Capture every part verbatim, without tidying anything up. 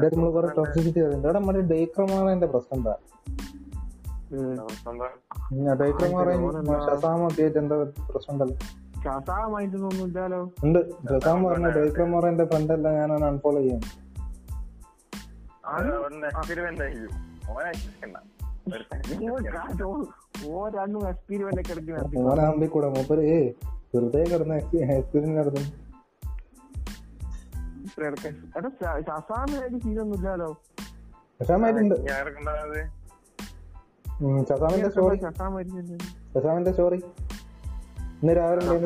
അവിടെ നമ്മൾ കുറെ ടോക്സിസിറ്റി വരുന്നുണ്ട്. അവിടെ നമ്മുടെ ഡൈക്രമാറേന്റെ പ്രശ്നം എന്താ? ഡൈക്രമാറേന്റെ ഫ്രണ്ട് അല്ല, ഞാനാണ് അൺഫോളോ ചെയ്യുന്നത്. ഓരമ്പിക്കൂടെ മൂപ്പര് വെറുതെ കിടന്ന എക്സ്പീരിയൻസ് നടത്തും. ഷസാമിന്റെ സ്റ്റോറി ഇന്ന് രാവിലെ ഇന്ന്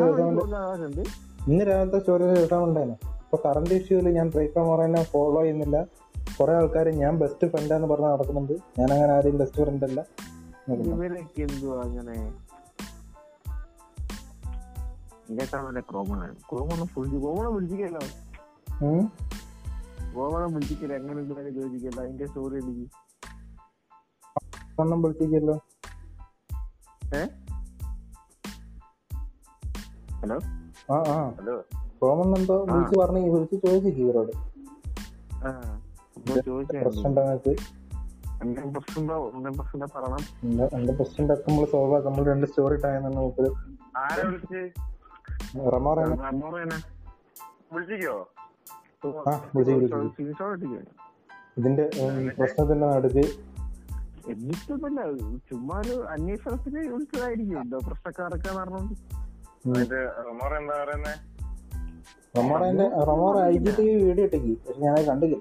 രാവിലത്തെ സ്റ്റോറി ഷസാമുണ്ടായിരുന്നു. ഇപ്പൊ കറന്റ് ഇഷ്യൂല് ഞാൻ ഡ്രൈക്രമോറിനെ ഫോളോ ചെയ്യുന്നില്ല. കുറെ ആൾക്കാർ ഞാൻ ബെസ്റ്റ് ഫ്രണ്ടാന്ന് പറഞ്ഞ് നടക്കുന്നുണ്ട്. ഞാൻ അങ്ങനെ ആരെയും ബെസ്റ്റ് ഫ്രണ്ട് അല്ല. ല്ലോ ഹലോ ആ ആ ഹലോ കോമണെന്തോ വിളിച്ച് പറഞ്ഞു, വിളിച്ച് ചോദിച്ചു ഇവരോട് ഇതിന്റെ പ്രശ്നത്തിന്റെ നടുക്ക് എന്നിട്ടല്ല, ചുമ്മാ ഒരു അന്വേഷണത്തിന് വിളിച്ചതായിരിക്കും പ്രശ്നക്കാരൊക്കെ. വീഡിയോ ഇട്ടേക്ക്, പക്ഷെ ഞാൻ കണ്ടില്ല.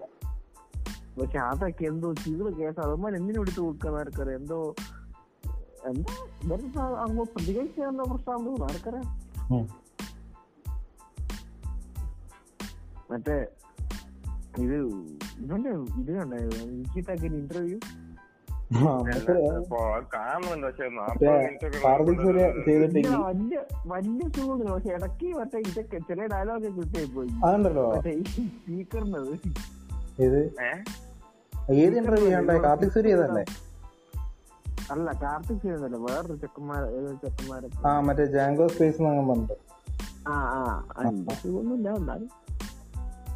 പക്ഷെ അതൊക്കെ എന്തോ ചീറ് കേസ്, അതുമാതിരി എന്തിനു വിളിച്ചു കൊടുക്കാൻ ആർക്കറിയാം. എന്തോ എന്തോ അങ്ങോ പ്രതികരിച്ചോ പ്രശ്നം ആർക്കറിയാം. മറ്റേ ഇത് ഇവന്റെ ഇത് കണ്ടായിരുന്നു എനിക്കിട്ടൊക്കെ ഇന്റർവ്യൂ വലിയ വലിയ സുഖം. പക്ഷെ ഇടയ്ക്ക് മറ്റേ ഇതൊക്കെ ചില ഡയലോഗ് കിട്ടിയായി പോയി സ്പീക്കറിനത്. അല്ല കാർത്തിക് സൂര്യനല്ല, വേറൊരു ചെക്കന്മാരെ ചെക്കന്മാരെ മറ്റേ ജാങ്കോ സ്പേസ് ആ ആ സുഖമൊന്നുമില്ല. എന്നാലും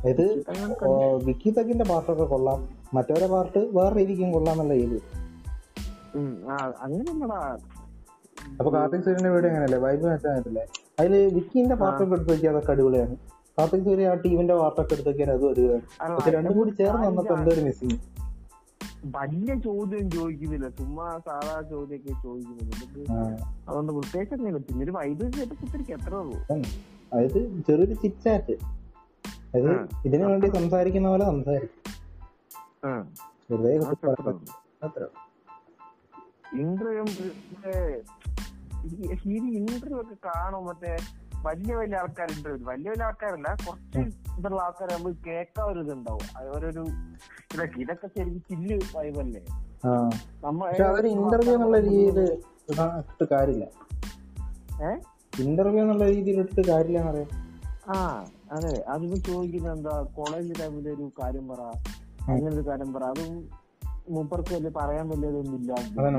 ഇത് വിക്കി തക്കിന്റെ പാർട്ടൊക്കെ കൊള്ളാം, മറ്റവരെ പാർട്ട് വേറെ രീതിക്കും കൊള്ളാന്നുള്ള ഏത് അങ്ങനെയല്ലടാ. അപ്പൊ കാർത്തിക് സൂര്യന്റെ വീട് എങ്ങനെയല്ലേ വൈബ് വെച്ചാൽ അതില് വിക്കിന്റെ പാർട്ടൊക്കെ എടുത്ത് വെച്ചാൽ അതൊക്കെ അടിപൊളിയാണ്. കാർത്തിക് സൂര്യ ആ ടീമിന്റെ വാർത്തയൊക്കെ എടുത്തൊക്കെയാണ് അതും അടിപൊളിയാണ്. രണ്ടും കൂടി ചേർന്ന് വന്നപ്പോ എന്തൊരു മിസ്സിങ്. വലിയ ചോദ്യം ചോദിക്കുന്നില്ല, ചുമ്മാ സാധാ ചോദ്യമൊക്കെ ചോദിക്കുന്നില്ല. അതുകൊണ്ട് പ്രത്യേകിച്ച് അങ്ങനെ പിന്നൊരു വൈദ്യുതി കേട്ടപ്പത്തിരിക്കും എത്ര ഉള്ളൂ. അതായത് ചെറിയൊരു ചിറ്റാറ്റ്, അത് ഇതിനു വേണ്ടി സംസാരിക്കുന്ന പോലെ സംസാരിക്കും. ഇന്റർവ്യൂ ഒക്കെ കാണും. മറ്റേ വലിയ വലിയ ആൾക്കാർ ഇന്റർവ്യൂ, വലിയ വലിയ ആൾക്കാരല്ല, കുറച്ച് ഇതുള്ള ആൾക്കാർ നമ്മൾ കേൾക്കാൻ ഒരു ഇതുണ്ടാവും. ഓരോരു ഇതൊക്കെ ഇതൊക്കെ ശരിക്കും ചില്ല് വൈബല്ലേ. ഇന്റർവ്യൂ എന്നുള്ള രീതിയിൽ ഇട്ട് കാര്യമില്ല, ഏഹ് ഇന്റർവ്യൂ എന്നുള്ള രീതിയിൽ ഇട്ട് കാര്യമില്ല എന്നറിയാം. ആ അതെ, അതിപ്പോ ചോദിക്കുന്നത് എന്താ കോളേജ് ടൈമിലെ ഒരു കാര്യം പറ, അങ്ങനൊരു കാര്യം പറ. അതും മൂപ്പർക്ക് വലിയ പറയാൻ വലിയതൊന്നുമില്ല. ആ അതെ,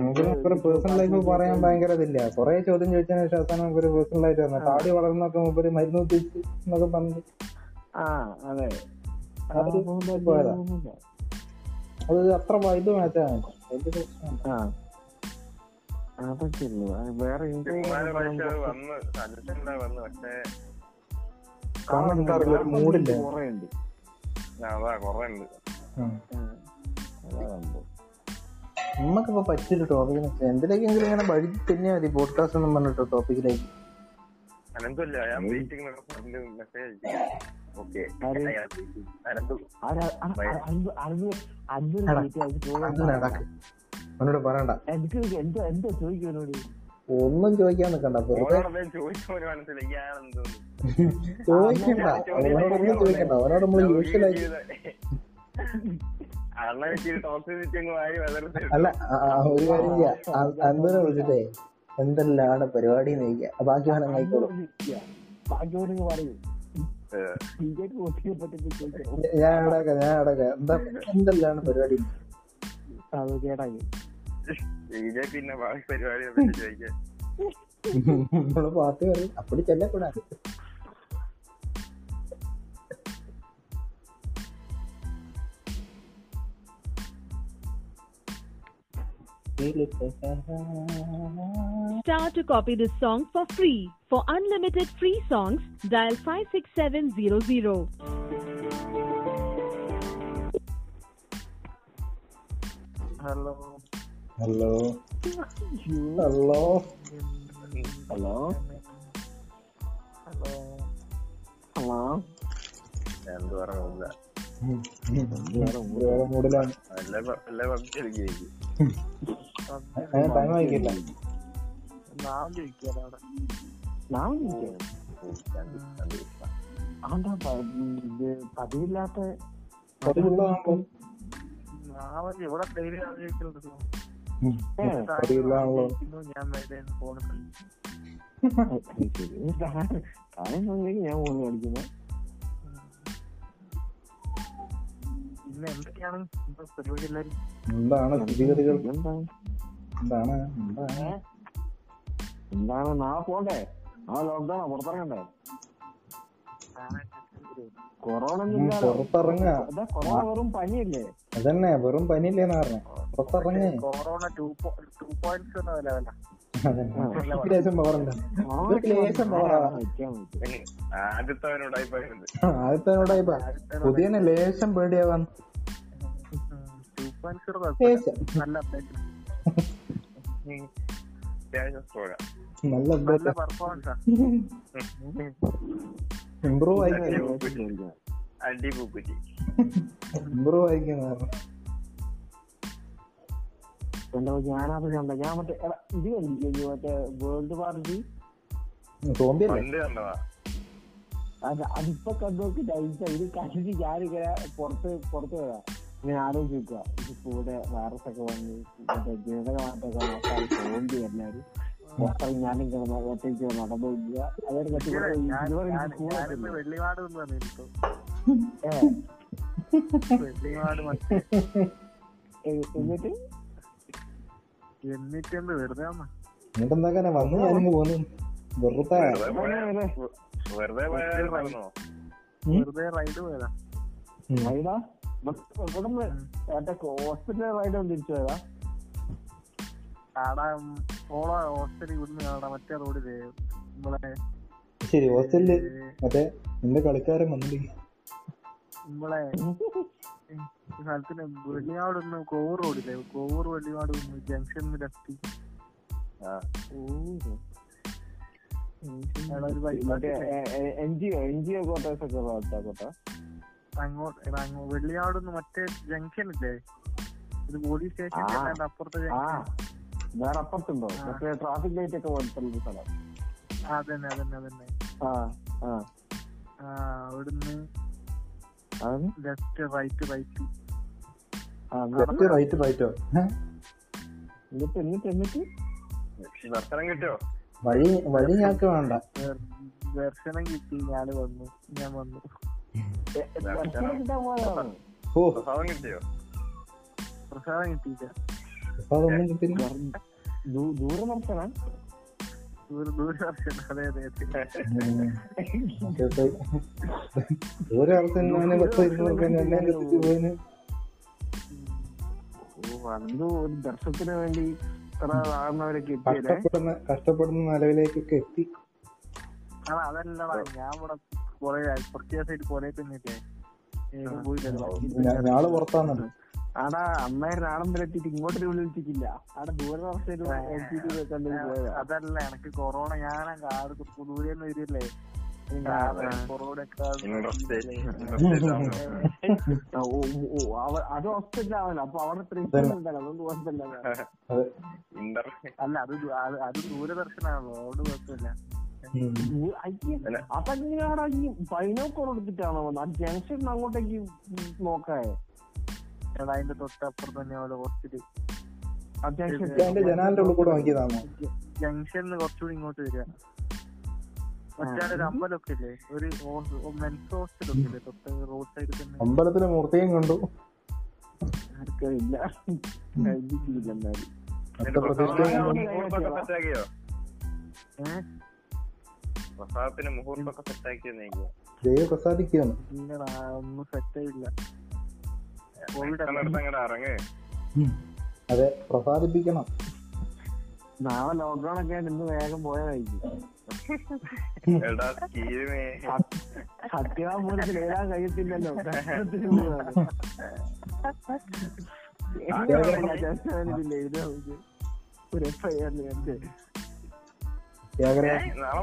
അത്ര വൈദ്യുതി മാറ്റാണ് അതൊക്കെ ഉള്ളു. വേറെ നമ്മക്കിപ്പോ പറ്റിയൊരു ടോപ്പിക്കിനെ എന്തിലേക്കെങ്കിലും ഇങ്ങനെ വഴി തന്നെയാ മതി. പോഡ്കാസ്റ്റ് ഒന്നും പറഞ്ഞിട്ടോ ടോപ്പിക്കിലേക്ക് അവനോട് പറയണ്ട, ഒന്നും ചോദിക്കാൻ നിക്കണ്ട. ചോദിക്കണ്ട അവനോടൊന്നും ചോദിക്കണ്ട അവനോട് നമ്മള് യൂഷ്വലായി അല്ല ഒരു കാര്യം ചെയ്യാ. അൻപതിനെ വിളിച്ചിട്ടേ എന്തെല്ലാം ആണ് പരിപാടി നയിക്കുക, ബാക്കി അവനെ നയിക്കോളൂ. ഞാൻ അടക്ക ഞാൻ അടക്ക എന്താ എന്തെല്ലാം പരിപാടി പിന്നെ പരിപാടി നമ്മള് പാർട്ടി പറയും. അപ്പടി ചെല്ലക്കൂടാ Start to copy this song for free. For unlimited free songs, dial five six seven zero zero. Hello. Hello. Hello. Hello. Hello. Hello. എന്ത് പറഞ്ഞില്ല പതിവില്ലാത്ത ഇവിടെ പേര് ഞാൻ വേറെ ഫോണിൽ ഞാൻ ഫോണ് കളിക്കുന്നു. എന്തൊക്കെയാണ് പരിപാടി? എല്ലാരും എന്താണ് സ്ഥിതിഗതികൾ? എന്താണ് എന്താണ് എന്താണ് നാളെ പോണ്ടേ? നാളെ ലോക്ക്ഡൌണാ, പുറത്തിറങ്ങണ്ടേ? കൊറോണ പുറത്തിറങ്ങാ, കൊറോണ വെറും പനിയല്ലേ? അതന്നെ, വെറും പനിയല്ലേ പറഞ്ഞേ, പുറത്തിറങ്ങി. കൊറോണ ടു പോയിന്റ് സെവൻ ലെവലാ. ആദ്യത്തവനോടായി പുതിയ ലേശം പേടിയാവാൻ നല്ല ഇമ്പ്രൂവ് ആയിരിക്കും ഇമ്പ്രൂവ് ആയിരിക്കും ഞാനത് കണ്ട. ഞാൻ മറ്റേ ഇത് കണ്ടില്ലേ മറ്റേ വേൾഡ് വാർ ജി? അതിപ്പൊ കണ്ടോക്ക് ഡൈസായി. ഇത് കണ്ടിട്ട് ഞാനിങ്ങനെ പുറത്ത് പുറത്ത് വരാം ഇങ്ങനെ ആലോചിക്കുക. ഇതിപ്പോ ഇവിടെ വൈറസ് ഒക്കെ വന്ന് മറ്റേ ജനകമായിട്ടൊക്കെ മക്കൾ തോന്നി എല്ലാവരും മൊത്തം ഞാനും കിടന്ന ഒറ്റയ്ക്ക് നടന്നില്ല. അതായത് എന്നിട്ട് എന്നിട്ടെന്ത് വെറുതെ എന്നിട്ടെന്താ വന്നു ഞാനും പോന്നു. വെറുതെ വെറുതെ റൈഡ് പോയതാ. റൈഡാ ഹോസ്പിറ്റലിൽ റൈഡ് തിരിച്ചു പോയതാ. ആടാ ഓളോ ഹോസ്റ്റലിൽ ഇവിടുന്ന് ആടാ മറ്റേ റോഡില് നമ്മളെ ശരി ഹോസ്റ്റലില് മറ്റേ എന്റെ കളിക്കാരൻ വന്നില്ലേ നമ്മളെ സ്ഥലത്തിന് വെള്ളിയാട് ഒന്ന് കോവൂർ റോഡില്ലേ? കോവൂർ വെള്ളിയാട് ഒന്ന് ജംഗ്ഷനിൽ എത്തി അങ്ങോട്ട് വെള്ളിയാട് ഒന്ന് മറ്റേ ജംഗ്ഷൻ ഇല്ലേ? ഒരു പോലീസ് സ്റ്റേഷൻ അപ്പുറത്തെ വേറെ അപ്പുറത്തുണ്ടോ? ട്രാഫിക് ലൈറ്റ് ഒക്കെ പോലത്തെ സ്ഥലം. അതന്നെ അതന്നെ അതന്നെ അവിടുന്ന് left right right left right റൈറ്റോ? എന്നിട്ട് എന്നിട്ട് എന്നിട്ട് ദർശനം കിട്ടോ? വഴി വഴി ഞങ്ങൾക്ക് വേണ്ട. ദർശനം കിട്ടി. ഞാൻ വന്നു ഞാൻ വന്നു പ്രസാദം കിട്ടിയോ? പ്രസാദം കിട്ടിയില്ല. ദൂര ദർശന ദർശനത്തിന് വേണ്ടി കഷ്ടപ്പെടുന്ന നിലവിലേക്കൊക്കെ എത്തി. അതല്ല ഞാൻ ഇവിടെ കൊറേ കുറച്ച് ദിവസമായിട്ട് പോലെ തന്നെയല്ലേ ഞാള് പുറത്താണത്. ആടാ അമ്മയുടെ നാളം വരെ എത്തിയിട്ട് ഇങ്ങോട്ട് വിളിച്ചിട്ടില്ല. ആടെ ദൂരദർശനം. അതല്ല എനിക്ക് കൊറോണ ഞാൻ ദൂരെ വരില്ലേ കൊറോണ അത് ഹോസ്പിറ്റലാവല്ലോ. അപ്പൊ അവിടെ ട്രീറ്റ്മെന്റ് ഉണ്ടല്ലോ. അതുകൊണ്ട് കുഴപ്പമില്ല. അല്ല അത് അത് ദൂരദർശനാണല്ലോ. അതുകൊണ്ട് കുഴപ്പമില്ല. അതെങ്ങനെയാടാ ഈ ബൈനോക്കോൾ എടുത്തിട്ടാണോ വന്നത്? ആ ജംഗ്ഷൻ അങ്ങോട്ടേക്ക് നോക്കായേ അതിന്റെ തൊട്ടപ്പുറത്ത് തന്നെ അവിടെ ഹോസ്പിറ്റൽ ജംഗ്ഷനിൽ കുറച്ചുകൂടി ഇങ്ങോട്ട് വരിക മറ്റാളൊരു അമ്പലമൊക്കെ ഇല്ലേ? ഒരു മെൻസ് ഹോസ്റ്റൽ ഒക്കെ ഇല്ലേ തൊട്ട് റോഡ് സൈഡിൽ തന്നെ? അമ്പലത്തിലെ മൂർത്തിയും കണ്ടു. ഇല്ല ഒന്നും സെറ്റായില്ല. അതെ, പ്രസാദിപ്പിക്കണം. നാളെ ലോക്ക്ഡൌൺ ഒക്കെ ആയിട്ട് ഇന്ന് വേഗം പോയതായിരിക്കും. സത്യവാൻ പോലും എഴുതാൻ കഴിയത്തില്ലല്ലോ. നാളെ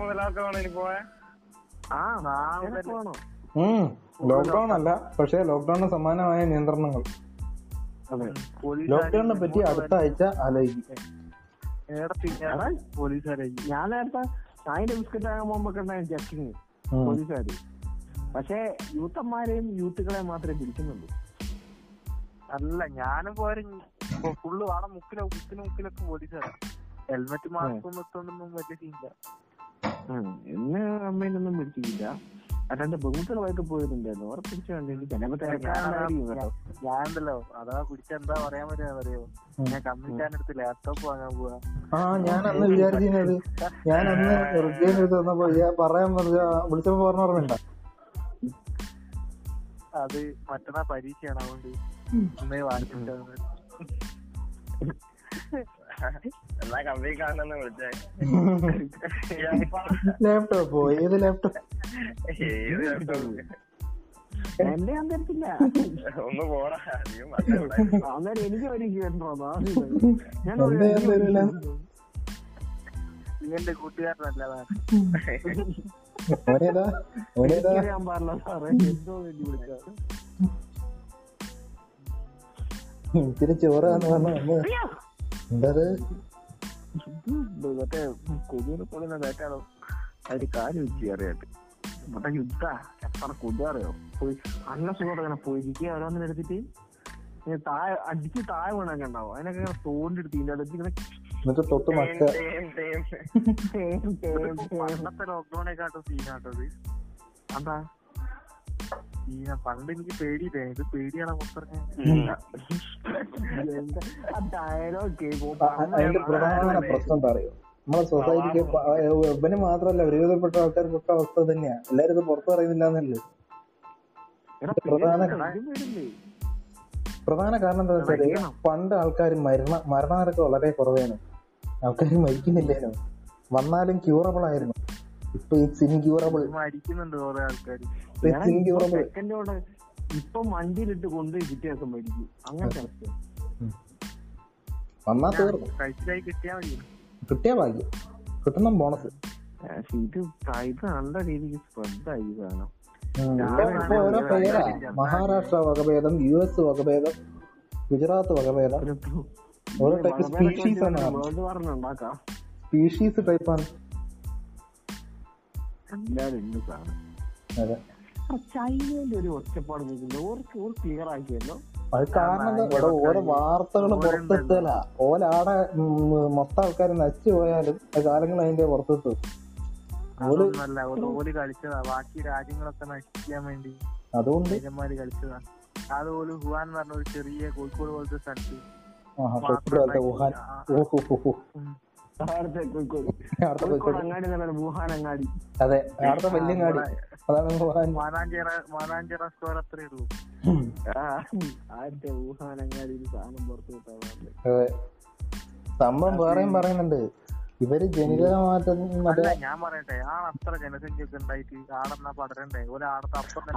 മുതലാക്കാണ് ഇനി പോയ. ആ നാളെ പോണോ? ലോക്ക്ഡൌൺ അല്ല, പക്ഷെ ലോക്ക്ഡൌണിന് സമാനമായ നിയന്ത്രണങ്ങൾ. ലോക്ക്ഡൌണിനെ പറ്റി അടുത്ത ആഴ്ച ആലോചിക്കും. പോലീസുകാരെ ഞാൻ നേരത്തെ നായിന്റെ ബിസ്ക്കറ്റ് ആകാൻ പോകുമ്പോണ്ടായിരുന്നു ചെക്കിങ് പോലീസുകാര്. പക്ഷെ യൂത്തന്മാരെയും യൂത്തുകളെ മാത്രമേ പിടിക്കുന്നുള്ളൂ. അല്ല, ഞാനും പോരും ഫുള്ള് അവിടെ മുക്കില മുക്കിന് മുക്കിലൊക്കെ പോലീസുകാരാണ്. ഹെൽമെറ്റ് മാസ്കും വെക്കൊണ്ടൊന്നും പറ്റിയില്ല. എന്നെ അമ്മേനൊന്നും പിടിച്ചിട്ടില്ല. അല്ലാണ്ട് ബഹുമത്തുകളായിട്ട് പോയിട്ടുണ്ടായിരുന്നു. അവർ പിടിച്ചു കണ്ടിട്ട് ഞാനുണ്ടല്ലോ, അതാ പിടിച്ചെന്താ പറയാൻ പറ്റുക അറിയോ? ഞാൻ കമ്മിറ്റാനടുത്ത് ലാപ്ടോപ്പ് വാങ്ങാൻ പോവാ. ആ ഞാൻ അന്ന് വിചാരിച്ചത്, ഞാൻ അന്ന് എടുത്ത് വന്നപ്പോ പറയാൻ വിളിച്ചപ്പോ പറഞ്ഞോർമ്മയുണ്ട? അത് മറ്റന്നാ പരീക്ഷയാണ്, അതുകൊണ്ട് അമ്മയെ വാങ്ങിച്ചിട്ട് എന്നാ കമ്പനി കാണണമെന്ന് വിളിച്ചേ. ലാപ്ടോപ്പോ? ഏത് ലാപ്ടോപ്പ്? എന്നെ ഞാൻ തരത്തില്ല. ഒന്ന് പോടാ, അങ്ങനെ എനിക്ക് വരില്ല. നിന്റെ കൂട്ടുകാരനല്ലതാണ്. ഞാൻ പറഞ്ഞ സാറേ എന്തോ വേണ്ടി വിളിച്ചാ ഇത്തിരി ചോറാന്ന് പറഞ്ഞു. എന്താ മറ്റേ കൊതുകിനെ പോലെ കേട്ടാണോ? അതിന് കാര്യം വെച്ച് അറിയാട്ട് മറ്റേ യുദ്ധ എത്ര കൊതുകറിയോ? പോയി നല്ല സുഖം അങ്ങനെ പൊരിക്കുക ഓരോന്നിനെ എടുത്തിട്ട് താഴെ അടിച്ച് താഴെ വീണൊക്കെ ഉണ്ടാവും. അതിനൊക്കെ ഇങ്ങനെ തോണ്ടെടുത്ത് ഇതിൻ്റെ അടുത്ത് ഇങ്ങനെ പണ്ടത്തെ ലോക്ക്ഡൌണെ കാട്ടും സീനാട്ടത്. അതാ പണ്ട് എനിക്ക് പേടിയില്ലേ, ഇത് പേടിയാണ് അറിയോ? നമ്മളെ സൊസൈറ്റിക്ക് ഇവന് മാത്രല്ല, ഒരുവിധപ്പെട്ട ആൾക്കാർക്കൊക്കെ അവസ്ഥ തന്നെയാ. എല്ലാരും ഇത് പുറത്തു പറയുന്നില്ലെന്നല്ലേ പ്രധാന കാരണം. എന്താ വെച്ചാല് പണ്ട് ആൾക്കാർ മരണ മരണനിരക്ക് വളരെ കുറവാണ്. ആൾക്കാർ മരിക്കുന്നില്ലേനോ? വന്നാലും ക്യൂറബിൾ ആയിരുന്നു. ഇപ്പൊ ഇൻക്യൂറബിൾ മരിക്കുന്നുണ്ട് കുറെ ആൾക്കാർ. ഇപ്പൊ വണ്ടിയിലിട്ട് കൊണ്ടുപോയി കിട്ടിയാസം മരിക്കും. അങ്ങനത്തെ അവസ്ഥ വന്നാ തീർന്നു. കഴിച്ചിലായി കിട്ടിയാ മതി, കിട്ടിയ ഭാഗ്യം, കിട്ടുന്ന ബോണസ്. ഇത് ഇത് നല്ല രീതിക്ക് സ്പ്രെഡായി കാണാം. ഓരോ പേരാ, മഹാരാഷ്ട്ര വകഭേദം, യു എസ് വകഭേദം, ഗുജറാത്ത് വകഭേദം, ഓരോ ടൈപ്പ് സ്പീഷീസ് ആണ്. സ്പീഷീസ് ടൈപ്പാണ് എല്ലാവരും കാണാം. അതെ, ചൈനയിലെ ഒരു ഒറ്റപ്പാട് ക്ലിയർ ആക്കിയല്ലോ. അത് കാരണം ഇവിടെ ഓരോ വാർത്തകൾ പുറത്തെത്തല ഓലാടെ മൊത്തം ആൾക്കാർ നശിച്ചു പോയാലും കാലങ്ങൾ അതിന്റെ പുറത്തെത്തും. ബാക്കി രാജ്യങ്ങളൊക്കെ നശിക്കാൻ വേണ്ടി അതുകൊണ്ട് കളിച്ചതാ. അതുപോലെ വുഹാൻ പറഞ്ഞ ഒരു ചെറിയ കോഴിക്കോട് പോലത്തെ സ്ഥലത്ത് വുഹാൻ അങ്ങാടി, അതെ അടുത്ത വല്യങ്ങാടി, മാനാഞ്ചിറ മാനാഞ്ചിറ സ്ക്വയർ അത്രയേ ഉള്ളൂ. ആദ്യത്തെ വുഹാൻ അങ്ങാടി സാധനം പുറത്തു കിട്ടാൻ സംഭവം വേറെയും പറയുന്നുണ്ട്. ഇവര് ജനിതക മാറ്റം ഞാൻ പറയട്ടെ, ആ അത്ര ജനസംഖ്യ ഒക്കെ ഉണ്ടായിട്ട് ആടെന്നാ പടരണ്ടേ ഒരാടത്തെ അപ്പം.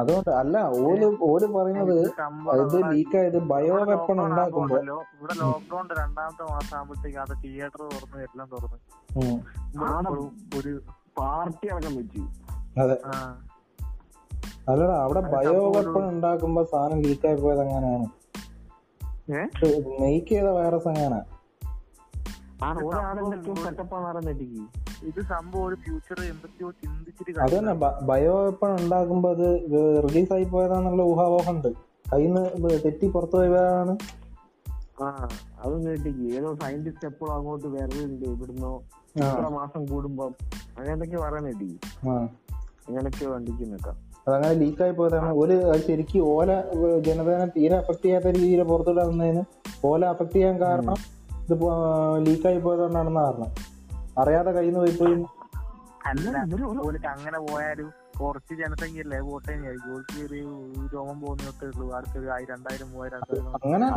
അതുകൊണ്ട് അല്ല, ഓല് ഓല് പറയുന്നത് ഇത് ലീക്കായത് ബയോ വെപ്പൺ ഉണ്ടാക്കുമ്പോഴല്ലോ. ഇവിടെ ലോക്ക്ഡൌൺ രണ്ടാമത്തെ മാസം ആകുമ്പോഴത്തേക്ക് അത് തിയേറ്റർ തുറന്ന് എല്ലാം തുറന്ന് ഒരു പാർട്ടി അടക്കം വെച്ചു. അതെ, അല്ല അവിടെ ബയോ വെപ്പൺ ഉണ്ടാക്കുമ്പോ സാധനം ലീക്കായി പോയത് എങ്ങനെയാണ്? നെയ്ക്ക് ചെയ്ത വൈറസ് എങ്ങനെയാ? ഇത് സംഭവം ഒരു ഫ്യൂച്ചർ എന്തൊക്കെയോ ചിന്തിച്ചിട്ട് അത് തന്നെ ബയോ വെപ്പൺ ഉണ്ടാക്കുമ്പോ അത് റിലീസായി പോയതാന്നുള്ള ഊഹാപോഹം ഉണ്ട്. കയ്യിന്ന് തെറ്റി പുറത്തു പോയതാണ്. ആ അതും കേട്ടിക്ക് ഏതോ സയന്റിസ്റ്റ് എപ്പോഴും അങ്ങോട്ട് വരലുണ്ട്, ഇവിടുന്നോ എത്ര മാസം കൂടുമ്പോ അങ്ങനെ എന്തൊക്കെയോ പറയാൻ കേട്ടി. അങ്ങനൊക്കെയോ കണ്ടിക്കുന്നൊക്കെ അതങ്ങനെ ലീക്കായി പോയതാണ്. ഒരു ശരിക്കും ഓല ജനതയെ തീരെ അഫക്ട് ചെയ്യാത്ത രീതിയിൽ പുറത്തുവിടാതിന് ഓല അഫക്ട് ചെയ്യാൻ കാരണം ഇത് ലീക്കായി പോയതുകൊണ്ടാണെന്ന് കാരണം അറിയാതെ കയ്യിൽ നിന്ന് പോയി പോയി. അങ്ങനെ പോയാലും കുറച്ച് ജനസംഖ്യല്ലേ വോട്ട് തന്നെ ജോലിക്ക് ഒരു രോഗം പോകുന്നൊക്കെ ഉള്ളൂ. അടുത്തൊരു രണ്ടായിരം മൂവായിരം അങ്ങനെ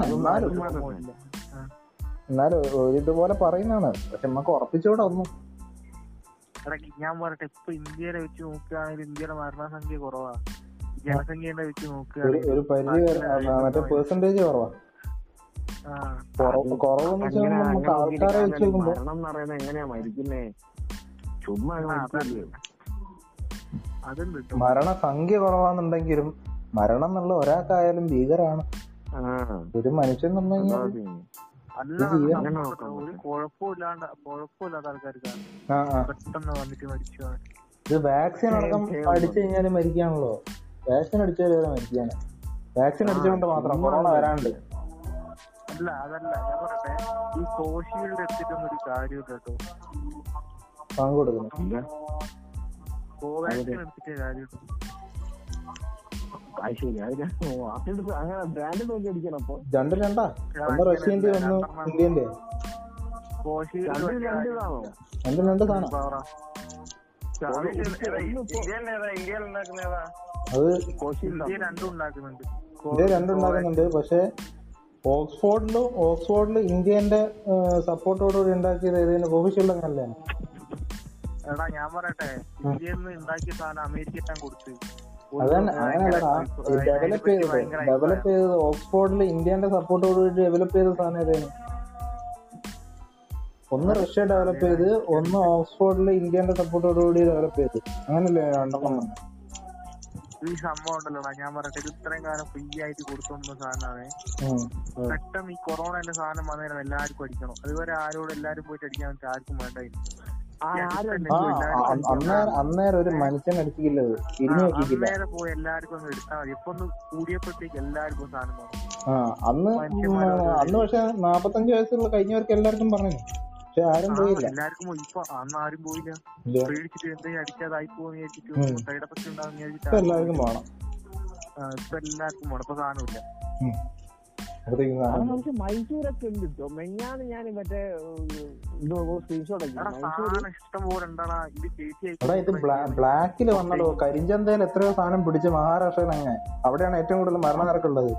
എന്നാലും ഇതുപോലെ പറയുന്നതാണ്. പക്ഷെ നമുക്ക് ഉറപ്പിച്ചോടെ ഒന്നും ഞാൻ പറയട്ടെ, ഇപ്പൊ ഇന്ത്യയിലെ വെച്ച് നോക്കുകയാണെങ്കിൽ ഇന്ത്യയുടെ മരണസംഖ്യ കുറവാ, ജനസംഖ്യയുടെ വെച്ച് നോക്കുകയാണെങ്കിൽ എങ്ങനെയാ മരിക്കുന്നേ ചുമ്മാ മരണസംഖ്യ കുറവാന്നുണ്ടെങ്കിലും മരണം എന്നുള്ള ഒരാൾക്കായാലും ഭീകരമാണ് ഒരു മനുഷ്യൻ. അല്ല ഒരു കുഴപ്പമില്ലാണ്ട് കുഴപ്പമില്ലാത്ത ആൾക്കാർക്കാണ് പെട്ടെന്ന് വന്നിട്ട് മരിച്ചു. ഇത് വാക്സിൻ അടക്കം അടിച്ചു കഴിഞ്ഞാല് മരിക്കാണല്ലോ, വാക്സിൻ അടിച്ചാൽ മരിക്കാണ്, വാക്സിൻ അടിച്ചുകൊണ്ട് മാത്രം കൊറോണ വരാണ്ട്. അല്ല അതല്ല ഞാൻ പറയട്ടെ, ഈ കോഷീൽഡ് എത്തിട്ടൊന്നും ഒരു കാര്യമില്ല കേട്ടോ, കോവാക്സിൻ എടുത്തിട്ടേ കാര്യമുള്ളൂ. രണ്ടുണ്ടാക്കുന്നുണ്ട്. പക്ഷെ ഓക്സ്ഫോർഡിലും ഓക്സ്ഫോർഡിൽ ഇന്ത്യന്റെ സപ്പോർട്ടോടുകൂടി ഉണ്ടാക്കിയത് ഏതെങ്കിലും കോവിഷീൽഡ് അങ്ങനല്ലേ? എടാ ഞാൻ പറയട്ടെ, ഇന്ത്യയിൽ നിന്ന് ഉണ്ടാക്കിയ സാധനം അമേരിക്കയ്ക്കാൻ കൊടുത്ത് ഡെവലപ്പ് ഡെവലപ്പ് ചെയ്തത് ഓക്സ്ഫോർഡിൽ ഇന്ത്യന്റെ സപ്പോർട്ടോടുകൂടി ഡെവലപ്പ് ചെയ്ത സാധനം ഏതാണ്? ഒന്ന് റഷ്യ ഡെവലപ്പ് ചെയ്ത്, ഒന്ന് ഓക്സ്ഫോർഡിൽ ഇന്ത്യന്റെ സപ്പോർട്ടോടുകൂടി ഡെവലപ്പ് ചെയ്ത്, അങ്ങനല്ലേ രണ്ടെണ്ണം. ഈ സംഭവം ഉണ്ടല്ലോടാ ഞാൻ പറയട്ടെ, ഇത് ഇത്രയും കാലം ഫ്രീ ആയിട്ട് കൊടുത്തുന്ന സാധനമാണ്. പെട്ടെന്ന് ഈ കൊറോണന്റെ സാധനം വന്നേരം എല്ലാവർക്കും അടിക്കണം, അതുവരെ ആരോടും എല്ലാരും പോയിട്ട് അടിക്കാൻ വെച്ചാൽ ആർക്കും വേണ്ടായിരുന്നു. അന്നേരം ഒരു മനുഷ്യൻ അടിക്കില്ല, അന്നേരം പോയി എല്ലാവർക്കും ഒന്ന് എടുത്താൽ മതി. ഇപ്പൊ ഒന്ന് കൂടിയപ്പോഴത്തേക്ക് എല്ലാവർക്കും സാധനം അന്ന് അന്ന് പക്ഷെ നാപ്പത്തഞ്ച് വയസ്സുള്ള കഴിഞ്ഞവർക്ക് എല്ലാവർക്കും പറഞ്ഞു, പക്ഷെ ആരും പോയില്ല. എല്ലാവർക്കും ഇപ്പൊ അന്ന് ആരും പോയില്ല, പേടിച്ചിട്ട് എന്തെങ്കിലും അടിക്കാതായി പോകുന്ന സൈഡ് എഫക്ട് ഉണ്ടാകുന്ന എല്ലാവർക്കും പോകണം. ഇപ്പൊ എല്ലാവർക്കും മുടക്ക സാധനമില്ല. മൈസൂരൊക്കെ ഉണ്ട് കേട്ടോ, മെഞ്ഞാണ് ഞാൻ മറ്റേ ബ്ലാക്കില് വന്നല്ലോ കരിഞ്ചന്തയിൽ എത്രയോ സാധനം പിടിച്ച് മഹാരാഷ്ട്രയിൽ, അങ്ങനെ അവിടെയാണ് ഏറ്റവും കൂടുതൽ മരണനിരക്കുള്ളത്.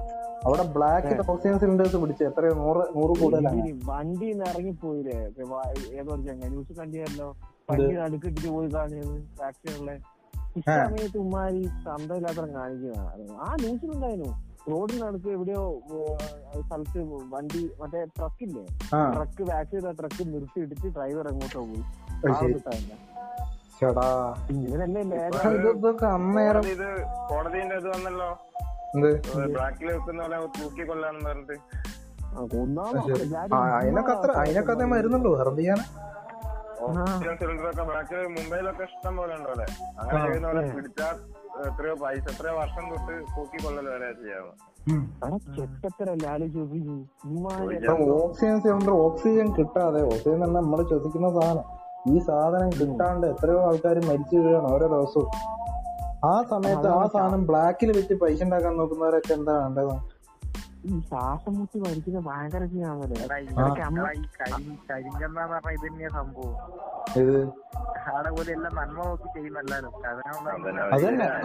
അവിടെ ബ്ലാക്കിൽ ഓക്സിജൻ സിലിണ്ടേഴ്സ് പിടിച്ച് എത്രയോ നൂറ് നൂറ് കൂടുതലാണ്. വണ്ടി ഇറങ്ങിപ്പോയില്ലേ ഏതോ ന്യൂസ് കണ്ടിയല്ലോ, വണ്ടി നടുക്കിട്ട് പോയി കാണിയത് ഫാക്ടറികളിലെ സമയത്ത് ഉമ്മാരി ചന്തയില്ലാത്ത കാണിക്കുന്നതാണ്. ആ ന്യൂസിലുണ്ടായിരുന്നു റോഡിനടുത്ത് എവിടെയോ സ്ഥലത്ത് വണ്ടി മറ്റേ ട്രക്കില്ലേ, ട്രക്ക് വാക്സ് ചെയ്ത ട്രക്ക് നിർത്തിയിട്ടിട്ട് ഡ്രൈവർ എങ്ങോട്ടോ പോയി കിട്ടാനില്ല. ഇത് കോടതിന്റെ ഇത് വന്നല്ലോ, ബ്ലാക്കിൽ വെക്കുന്ന പോലെ തൂക്കി കൊല്ലാന്ന് പറഞ്ഞിട്ട് അതിനൊക്കെ മരുന്നുള്ളൂ വെറുതെ. ഓക്സിജൻ സിലിണ്ടറൊക്കെ ബ്ലാക്കിൽ മുംബൈയിലൊക്കെ ഇഷ്ടം പോലെ ഉണ്ടല്ലേ, അങ്ങനെ പിടിച്ചാൽ എത്രയോ പൈസ എത്രയോ വർഷം തൊട്ട് തൂക്കിക്കൊള്ളൽ വരെ ചെയ്യാവുക. ഓക്സിജൻ സിലിണ്ടർ ഓക്സിജൻ കിട്ടാതെ, ഓക്സിജൻ തന്നെ നമ്മള് ശ്വസിക്കുന്ന സാധനം, ഈ സാധനം കിട്ടാണ്ട് എത്രയോ ആൾക്കാർ മരിച്ചു വീഴാണ് ഓരോ ദിവസവും. ആ സമയത്ത് ആ സാധനം ബ്ലാക്കിൽ വെച്ച് പൈസ ഉണ്ടാക്കാൻ നോക്കുന്നവരൊക്കെ എന്താ വേണ്ടത്? ഈ ശ്വാസം മുട്ടി മരിക്കുന്ന ഭയങ്കര സംഭവം ഇത് അതന്നെ.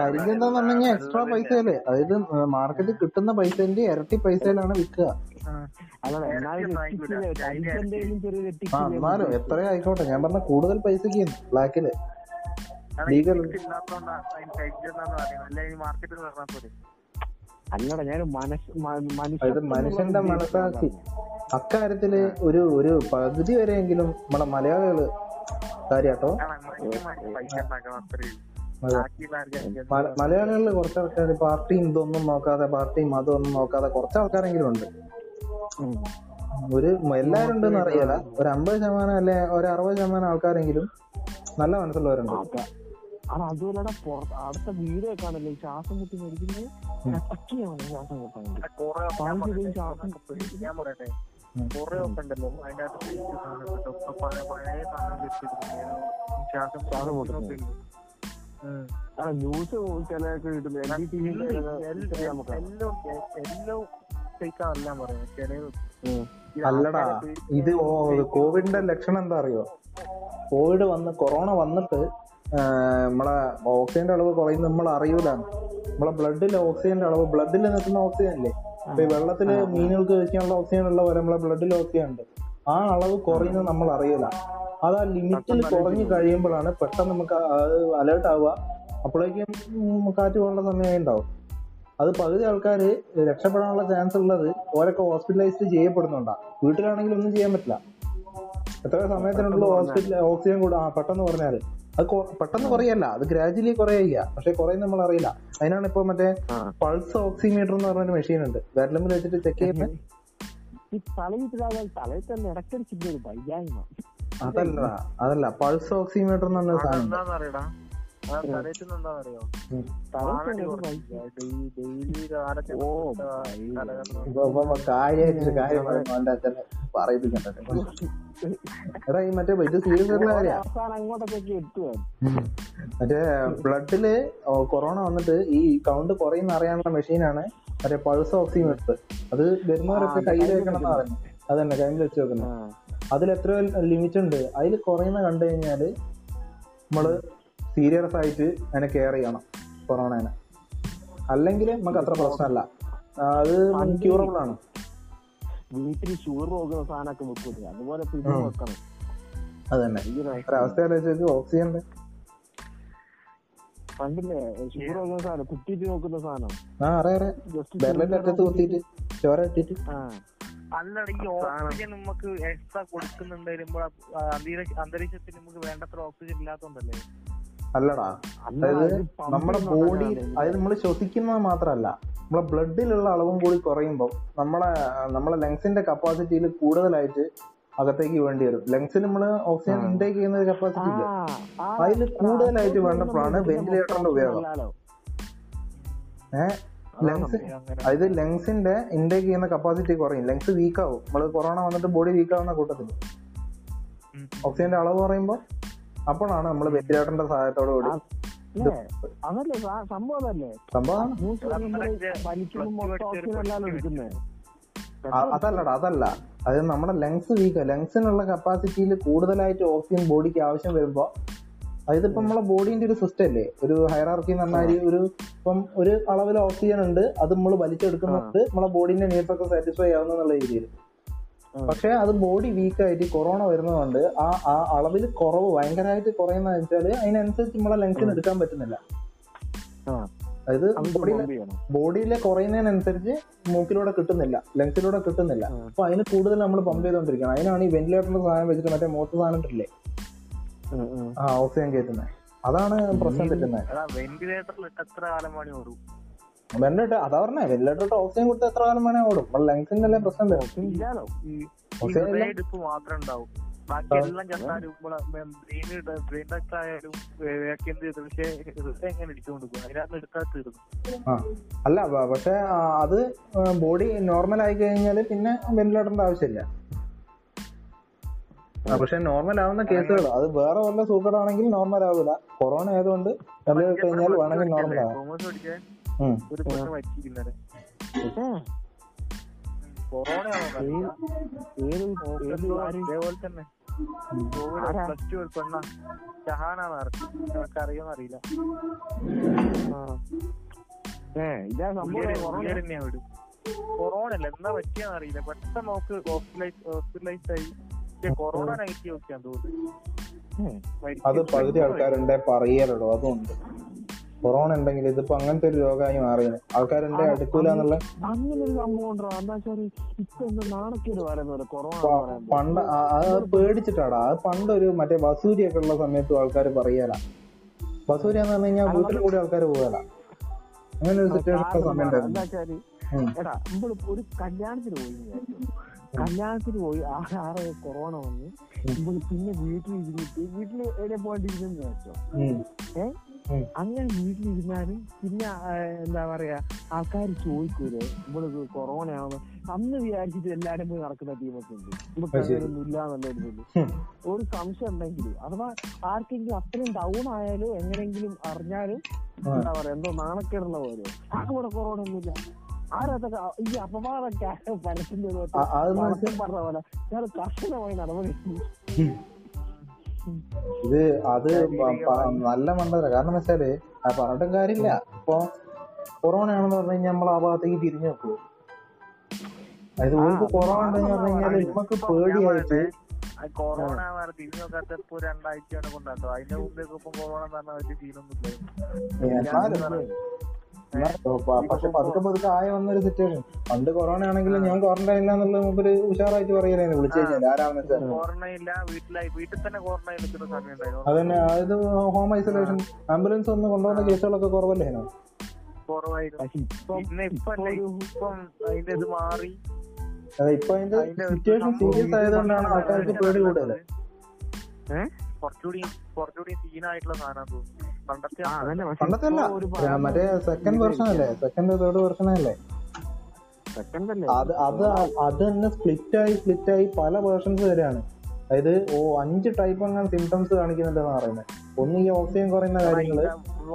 കരിഞ്ഞെന്താന്ന് പറഞ്ഞാൽ എക്സ്ട്രാ പൈസയില്, അതായത് മാർക്കറ്റിൽ കിട്ടുന്ന പൈസന്റെ ഇരട്ടി പൈസയിലാണ് വിൽക്കുക. എന്നാലും എത്രയോ ആയിക്കോട്ടെ, ഞാൻ പറഞ്ഞ കൂടുതൽ പൈസക്ക് ബ്ലാക്കില് അല്ലട ഞാൻ മനുഷ്യന്റെ മനസാക്ഷി അക്കാര്യത്തില് ഒരു ഒരു പകുതി വരെയെങ്കിലും നമ്മളെ മലയാളികള് കാര്യാട്ടോ. മലയാളികളിൽ കുറച്ചാൾക്കാർ പാർട്ടിയും ഇതൊന്നും നോക്കാതെ, പാർട്ടിയും മതമൊന്നും നോക്കാതെ കുറച്ചാൾക്കാരെങ്കിലും ഉണ്ട്. ഒരു എല്ലാവരും ഉണ്ടെന്ന് അറിയാല, ഒരു അമ്പത് ശതമാനം അല്ലെ ഒരു അറുപത് ശതമാനം ആൾക്കാരെങ്കിലും നല്ല മനസ്സുള്ളവരുണ്ട്. അത് അതുപോലെ അടുത്ത വീഡിയോ കാണല്ലേ, ശ്വാസം മുട്ടി മരിക്കുന്നത് ശ്വാസം മുട്ടാൻ കൊറേ ഒക്കെ ഉണ്ടല്ലോ. അതിന്റെ ന്യൂസ് ചിലൊക്കെ കിട്ടുന്നു, എല്ലാം ഫേക്കാണെല്ലാം പറയുന്നത് ചില. അല്ലടാ ഇത് കോവിഡിന്റെ ലക്ഷണം എന്താ അറിയോ? കോവിഡ് വന്ന് കൊറോണ വന്നിട്ട് നമ്മളെ ഓക്സിജന്റെ അളവ് കുറയുന്നത് നമ്മൾ അറിയൂലാണ്. നമ്മളെ ബ്ലഡിലെ ഓക്സിജന്റെ അളവ്, ബ്ലഡിൽ നിൽക്കുന്ന ഓക്സിജൻ അല്ലേ, അപ്പൊ ഈ വെള്ളത്തില് മീനുകൾക്ക് കഴിക്കാനുള്ള ഓക്സിജൻ ഉള്ള പോലെ നമ്മളെ ബ്ലഡിൽ ഓക്സിജൻ ഉണ്ട്. ആ അളവ് കുറയുന്നത് നമ്മൾ അറിയൂലാണ്. അത് ആ ലിമിറ്റിൽ കുറഞ്ഞു കഴിയുമ്പോഴാണ് പെട്ടെന്ന് നമുക്ക് അലേർട്ട് ആവുക. അപ്പോഴേക്കും കാറ്റ് പോകേണ്ട സമയമായി ഉണ്ടാവും. അത് പകുതി ആൾക്കാർ രക്ഷപ്പെടാനുള്ള ചാൻസ് ഉള്ളത് ഓരൊക്കെ ഹോസ്പിറ്റലൈസ്ഡ് ചെയ്യപ്പെടുന്നുണ്ടാവും. വീട്ടിലാണെങ്കിൽ ഒന്നും ചെയ്യാൻ പറ്റില്ല, എത്ര സമയത്തിനുള്ള ഹോസ്പിറ്റൽ ഓക്സിജൻ കൂടും. ആ പെട്ടെന്ന് പറഞ്ഞാല് അത് പെട്ടെന്ന് കുറയല്ല, അത് ഗ്രാജുവലി കുറയില്ല, പക്ഷെ കുറയുന്ന നമ്മൾ അറിയില്ല. അതിനാണ് ഇപ്പൊ മറ്റേ പൾസ് ഓക്സിമീറ്റർ എന്ന് പറഞ്ഞൊരു മെഷീൻ ഉണ്ട്, വെരലമ്പിൽ വെച്ചിട്ട് ചെക്ക് ചെയ്യുന്ന. അതല്ല അതല്ല പൾസ് ഓക്സിമീറ്റർ എന്ന് പറഞ്ഞ സാധനം. എടാ ഈ മറ്റേ ഇത് സീരിയസ് ആയിട്ടുള്ള കാര്യാ. മറ്റേ ബ്ലഡില് കൊറോണ വന്നിട്ട് ഈ കൗണ്ട് കുറയുന്ന അറിയാനുള്ള മെഷീനാണ് മറ്റേ പൾസ് ഓക്സിമീറ്റർ. അത് വരുന്നവരൊക്കെ കയ്യിൽ വെക്കണമെന്ന് പറഞ്ഞു. അത് തന്നെ കയ്യിൽ വെച്ച് വെക്കണം. അതിൽ എത്രയോ ലിമിറ്റ് ഉണ്ട്. അതിൽ കുറയുന്ന കണ്ടു കഴിഞ്ഞാല് നമ്മള് സീരിയസ് ആയിട്ട് അതിനെ കെയർ ചെയ്യണം കൊറോണേനെ. അല്ലെങ്കിൽ നമുക്ക് അത്ര പ്രശ്നമല്ല, അത് ക്യൂറബിൾ ആണ്. വീട്ടിൽ ഷുഗർ പോകുന്ന സാധനമൊക്കെ വെക്കൂല, അതുപോലെ വെക്കണം. അത് തന്നെ ഒരവസ്ഥ ഓക്സിജൻ പണ്ടില്ലേ ഷുഗർ പോകുന്ന സാധനം കുത്തിയിട്ട് നോക്കുന്ന സാധനം. ആ അറിയാം, ബെർലിനകത്ത് കുത്തിയിട്ട് ചോര ഇട്ടിട്ട്. അല്ലട ഈ ഓക്സിജൻ നമുക്ക് എക്സ്ട്രാ കൊടുക്കുന്നുണ്ട് വരുമ്പോൾ അന്തരീക്ഷത്തിൽ നമുക്ക് വേണ്ടത്ര ഓക്സിജൻ ഇല്ലാത്തതുകൊണ്ടല്ലേ. അല്ലടാ, അതായത് നമ്മുടെ ബോഡി, അതായത് നമ്മൾ ശ്വസിക്കുന്നത് മാത്രമല്ല, നമ്മളെ ബ്ലഡിലുള്ള അളവും കൂടി കുറയുമ്പോൾ നമ്മളെ നമ്മളെ ലങ്സിന്റെ കപ്പാസിറ്റിയിൽ കൂടുതലായിട്ട് അകത്തേക്ക് വേണ്ടി വരും. ലങ്സിൽ നമ്മൾ ഓക്സിജൻ ഇൻടേക്ക് ചെയ്യുന്ന ഒരു കപ്പാസിറ്റി ഇല്ല, അതിൽ കൂടുതലായിട്ട് വേണ്ടപ്പോഴാണ് വെന്റിലേറ്ററിന്റെ ഉപയോഗം. ഏഹ് ലങ്സ്, അതായത് ലങ്സിന്റെ ഇൻടേക്ക് ചെയ്യുന്ന കപ്പാസിറ്റി കുറയും, ലങ്സ് വീക്കാവും. നമ്മള് കൊറോണ വന്നിട്ട് ബോഡി വീക്കാവുന്ന കൂട്ടത്തിൽ ഓക്സിജന്റെ അളവ് കുറയുമ്പോൾ അപ്പോഴാണ് നമ്മള് വെന്റിലേറ്ററിന്റെ സഹായത്തോട് കൂടി. അതല്ലേ സംഭവമല്ലേ സംഭവം. അതല്ലടാ അതല്ല, അതായത് നമ്മുടെ ലങ്സ് വീക്ക്, ലങ്സിനുള്ള കപ്പാസിറ്റിയിൽ കൂടുതലായിട്ട് ഓക്സിജൻ ബോഡിക്ക് ആവശ്യം വരുമ്പോ, അതായത് ഇപ്പൊ നമ്മളെ ബോഡീന്റെ ഒരു സിസ്റ്റം അല്ലേ, ഒരു ഹൈറാർക്കി എന്ന് പറഞ്ഞാൽ ഒരു ഇപ്പം ഒരു അളവിൽ ഓക്സിജൻ ഉണ്ട്, അത് നമ്മൾ വലിച്ചെടുക്കുന്നത് നമ്മളെ ബോഡീന്റെ നീഡ്സ് ഒക്കെ സാറ്റിസ്ഫൈ ആവുന്ന എന്നുള്ള രീതിയിൽ. പക്ഷെ അത് ബോഡി വീക്കായിട്ട് കൊറോണ വരുന്നതുകൊണ്ട് ആ ആ അളവിൽ കുറവ് ഭയങ്കരമായിട്ട് കുറയുന്ന വെച്ചാല് അതിനനുസരിച്ച് നമ്മളെ ലങ്സിന് എടുക്കാൻ പറ്റുന്നില്ല. അതായത് ബോഡിയിലെ കുറയുന്നതിനനുസരിച്ച് മൂക്കിലൂടെ കിട്ടുന്നില്ല, ലങ്സിലൂടെ കിട്ടുന്നില്ല. അപ്പൊ അതിന് കൂടുതൽ നമ്മൾ പമ്പ് ചെയ്തോണ്ടിരിക്കണം. അതിനാണ് ഈ വെന്റിലേറ്ററിന്റെ സാധനം വെച്ചിട്ട് മറ്റേ മോട്ടർ സാധനം ഇട്ടില്ലേ, ആ ഓക്സിജൻ കയറ്റുന്നത്, അതാണ് പ്രശ്നം പറ്റുന്നത്. വെന്റിലേറ്ററിൽ എത്ര കാലം വേണേ ഓടും? വെന്റിലേറ്റർ അതാ പറഞ്ഞേ, വെന്റിലേറ്ററിട്ട് ഓക്സിജൻ കൊടുത്ത് എത്ര കാലം വേണേ ഓടും? നമ്മൾ ലങ്സിന്റെ അല്ലേ പ്രശ്നം വരും. അല്ല പക്ഷെ അത് ബോഡി നോർമൽ ആയി കഴിഞ്ഞാല് പിന്നെ വെന്റിലേറ്ററിന്റെ ആവശ്യമില്ല. പക്ഷെ നോർമൽ ആവുന്ന കേസുകൾ, അത് വേറെ വല്ല സൂക്കടാണെങ്കിൽ നോർമൽ ആവൂല. കൊറോണ ആയതുകൊണ്ട് വെന്റിലേറ്റർ കഴിഞ്ഞാൽ വേണമെങ്കിൽ നോർമൽ ആവും. അറിയില്ല കൊറോണ അല്ല എന്താ പറ്റിയെന്ന് അറിയില്ല. പെട്ടെന്ന് നോക്ക് ഹോസ്പിറ്റലൈസ് ഹോസ്പിറ്റലൈസ് ആയി കൊറോണ നെഗറ്റീവ് ഒക്കെ തോന്നുന്നു. അത് പകുതി ആൾക്കാരുണ്ട് പറയലോ, അതുണ്ട് കൊറോണ ഉണ്ടെങ്കിൽ. ഇതിപ്പോ അങ്ങനത്തെ ഒരു രോഗമായി മാറിയാണ്, ആൾക്കാരെന്റെ അടുക്കൂല എന്നുള്ള അങ്ങനൊരു സംഭവം പണ്ട്. അത് പേടിച്ചിട്ടാടാ, അത് പണ്ടൊരു മറ്റേ വസൂരിയൊക്കെ ഉള്ള സമയത്ത് ആൾക്കാർ പറയല. വസൂരി എന്ന് പറഞ്ഞു കഴിഞ്ഞാൽ വീട്ടിൽ കൂടി ആൾക്കാർ പോകല, അങ്ങനെ ഒരു സിറ്റുവേഷൻ സമയം. എടാ നമ്മള് ഒരു കല്യാണത്തിന് പോയി, കല്യാണത്തിന് പോയി ആറ് കൊറോണ വന്ന് നമ്മള് പിന്നെ വീട്ടിലിരുന്നിട്ട് വീട്ടിൽ എവിടെ പോയിട്ടിരുന്നെന്ന് വെച്ചോ. ഏഹ് അങ്ങനെ വീട്ടിലിരുന്നാലും പിന്നെ എന്താ പറയാ ആൾക്കാർ ചോദിക്കൂലേ നമ്മള് കൊറോണ ആവുമ്പോ. അന്ന് വിചാരിച്ചിട്ട് എല്ലാരും പോയി നടക്കുന്ന ടീമൊക്കെ ഉണ്ട്, നമുക്ക് അങ്ങനെയൊന്നും ഇല്ല എന്നുള്ളൊരിതില് ഒരു സംശയം ഉണ്ടെങ്കിലും അഥവാ ആർക്കെങ്കിലും അത്രയും ഡൗൺ ആയാലോ എങ്ങനെയെങ്കിലും അറിഞ്ഞാലും എന്താ പറയാ എന്തോ നാണക്കേടുള്ള പോലെയോ ആർക്കൂടെ കൊറോണ ഒന്നുമില്ല. ആരൊക്കെ ഈ അപവാദമൊക്കെ പരസ്യം പറഞ്ഞ പോലെ കർശനമായി നടപടി ഇത് അത് നല്ല മണ്ടല്ല. കാരണം വെച്ചാല് പറഞ്ഞിട്ടും കാര്യമില്ല. ഇപ്പൊ കൊറോണ ആണെന്ന് പറഞ്ഞു കഴിഞ്ഞാൽ നമ്മൾ ആ ഭാഗത്തേക്ക് തിരിഞ്ഞു നോക്കൂ. അതായത് ഓർക്ക് കൊറോണ ഉണ്ടെന്ന് പറഞ്ഞു കഴിഞ്ഞാൽ നമുക്ക് പേടിയായിട്ട് കൊറോണ തിരിഞ്ഞു നോക്കാത്തപ്പോ രണ്ടാഴ്ചയാണ് കൊണ്ടാട്ടോ. അതിന്റെ മുമ്പേക്ക് ഇപ്പൊ കൊറോണ പറഞ്ഞ വലിയ തീരൊന്നും പക്ഷെ പതുക്കെ പതുക്കെ ആയി വന്നൊരു സിറ്റുവേഷൻ. പണ്ട് കൊറോണ ആണെങ്കിലും ഞാൻ ക്വാറന്റൈൻ ഇല്ല എന്നുള്ള മുമ്പിൽ ഉഷാറായിട്ട് പറയുകയാണ് വിളിച്ചു കഴിഞ്ഞാൽ ആരാന്ന് വെച്ചാൽ അതന്നെ. അതായത് ഹോം ഐസൊലേഷൻ ആംബുലൻസ് ഒന്ന് കൊണ്ടുവന്ന കേസുകളൊക്കെ കുറവല്ലേ അതെ. ഇപ്പൊ അതിന്റെ സിറ്റുവേഷൻ സീരിയസ് ആയതുകൊണ്ടാണ് ആൾക്കാർക്ക് പേടി കൂടുതല്. പണ്ടത്തല്ല മറ്റേ സെക്കൻഡ് വെർഷൻ അല്ലേ, സെക്കൻഡ് തേർഡ് വെർഷൻ അല്ലേ. അത് അത് അത് തന്നെ സ്പ്ലിറ്റ് ആയി സ്പ്ലിറ്റ് ആയി പല വേർഷൻസ് വരെയാണ്. അതായത് ഓ അഞ്ച് ടൈപ്പ് അങ്ങനെ സിംറ്റംസ് കാണിക്കുന്നുണ്ടെന്ന് പറയുന്നത്. ഒന്ന് ഈ ഓക്സിജൻ കുറയുന്ന കാര്യങ്ങള്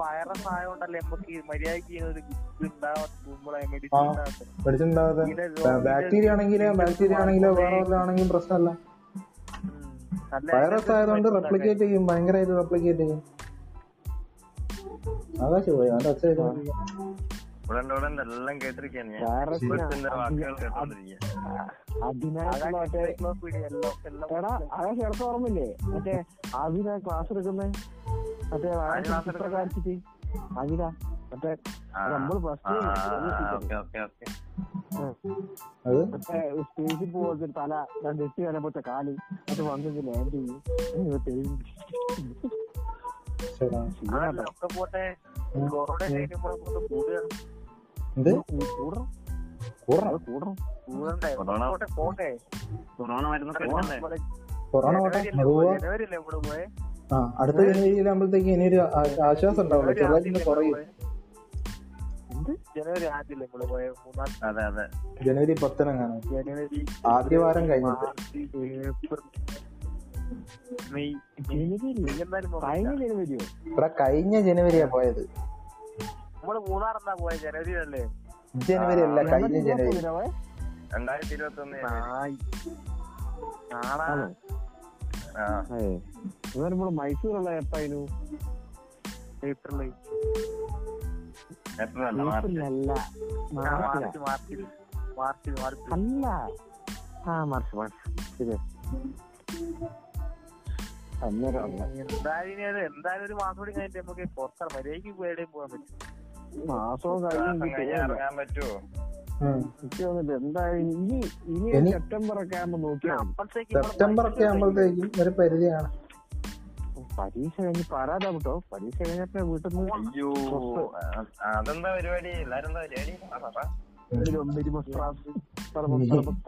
വൈറസ് ആയതുകൊണ്ടല്ലേ മെഡിസിൻ ഉണ്ടാവാതെ. ബാക്ടീരിയ ആണെങ്കിലോ ബാക്ടീരിയ ആണെങ്കിലോ വേറെ ആണെങ്കിലും പ്രശ്നമല്ല. വൈറസ് ആയതുകൊണ്ട് റെപ്ലിക്കേറ്റ് ചെയ്യും, ഭയങ്കരമായിട്ട് റെപ്ലിക്കേറ്റ് ചെയ്യും. ആകാശ പോയി ആകാശ ഇടത്ത് ഓർമ്മയില്ലേ മറ്റേ ആദിന ക്ലാസ് എടുക്കുന്നേ മറ്റേ കാണിച്ചിട്ട് ആദിന മറ്റേ നമ്മള് ഫസ്റ്റ് സ്റ്റേജിൽ പോകുന്ന തല എട്ട് വരെ പോറ്റ കാല് അത് വന്നിട്ട് ലാൻഡ് ചെയ്യും. അടുത്ത ജനുവരിയിൽ ആകുമ്പോഴത്തേക്ക് ഇനിയൊരു ആശ്വാസം ഉണ്ടാവുള്ളൂ. ചെറുതായിട്ട് കുറയും. ജനുവരി പത്തിനെങ്ങാണ് ആദ്യ വാരം കഴിഞ്ഞത്. കഴിഞ്ഞ ജനുവരിയാ പോയത്. ജനുവരി അല്ല, കഴിഞ്ഞ ജനുവരി രണ്ടായിരത്തി ഇരുപത്തി ഒന്ന് നമ്മള് മൈസൂറുള്ള എപ്പായിരുന്നു. ഏപ്രിൽ സെപ്റ്റംബറൊക്കെ ആകുമ്പോഴത്തേക്കും ഒരു പരിധിയാണ്. പരീക്ഷ കഴിഞ്ഞ് പരാതി കേട്ടോ. പരീക്ഷ കഴിഞ്ഞപ്പോ